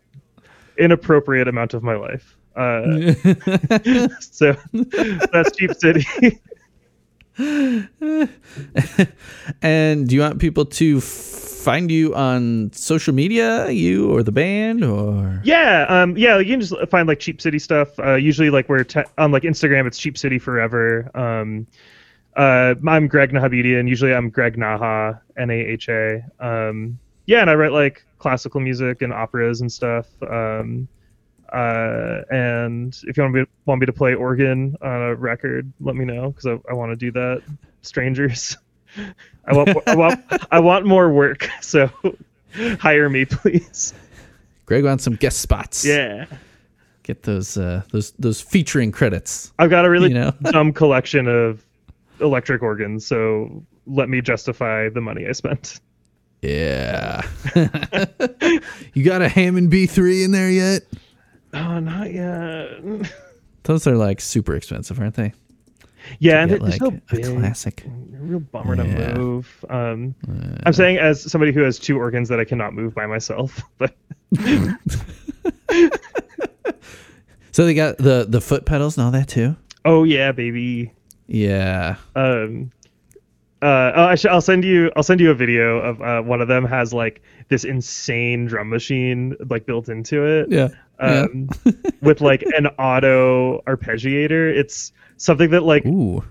inappropriate amount of my life. So that's Cheap City. And do you want people to find you on social media, you or the band, or? Yeah, you can just find like Cheap City stuff. Usually, like we're on like Instagram, it's Cheap City Forever. I'm Greg Nahabedian. Usually, I'm Greg Naha, N-A-H-A. Yeah, and I write like classical music and operas and stuff. And if you want me to play organ on a record, let me know, because I want to do that. Strangers, I want more work, so hire me, please. Greg wants some guest spots. Yeah, get those featuring credits. I've got a really dumb collection of electric organs, so let me justify the money I spent. Yeah. You got a Hammond B3 in there yet? Oh, not yet. Those are like super expensive, aren't they? Yeah, and it's like so a classic. A real bummer to move. I'm saying as somebody who has two organs that I cannot move by myself. But so they got the foot pedals and all that too. Oh yeah, baby. Yeah. I'll send you a video of one of them has like this insane drum machine like built into it. Yeah. With like an auto arpeggiator. It's something that like, ooh,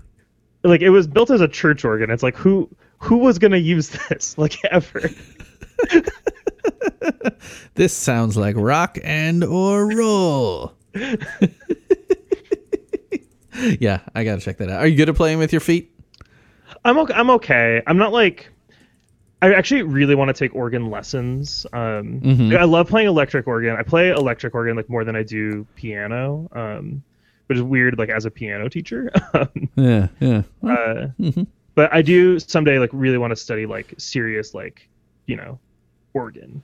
like it was built as a church organ. It's like who was gonna use this like ever? This sounds like rock and or roll. Yeah, I gotta check that out. Are you good at playing with your feet? I'm okay. I'm not like. I actually really want to take organ lessons. I love playing electric organ. I play electric organ like more than I do piano, which is weird. Like as a piano teacher. But I do someday like really want to study like serious like organ.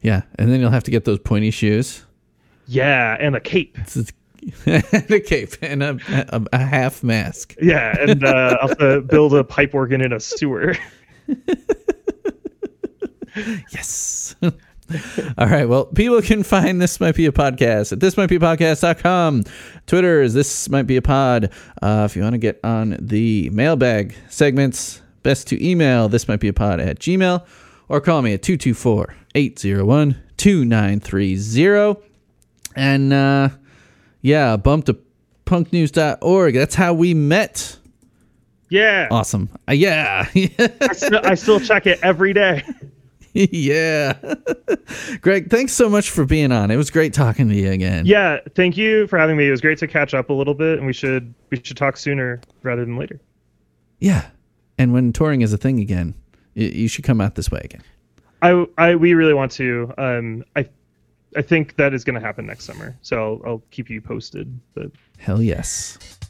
Yeah, and then you'll have to get those pointy shoes. Yeah, and a cape. And a cape and a half mask. Yeah, and I'll have to build a pipe organ in a sewer. Yes. All right. Well, people can find This Might Be a Podcast at thismightbeapodcast.com. Twitter is This Might Be a Pod. If you want to get on the mailbag segments, best to email thismightbeapod@gmail.com or call me at 224-801-2930. And yeah, bump to punknews.org. That's how we met. Yeah. Awesome. Yeah. I still check it every day. Yeah. Greg, thanks so much for being on. It was great talking to you again. Yeah, thank you for having me. It was great to catch up a little bit, and we should talk sooner rather than later. Yeah. And when touring is a thing again, you should come out this way again. We really want to. I think that is going to happen next summer, so I'll keep you posted. But hell yes.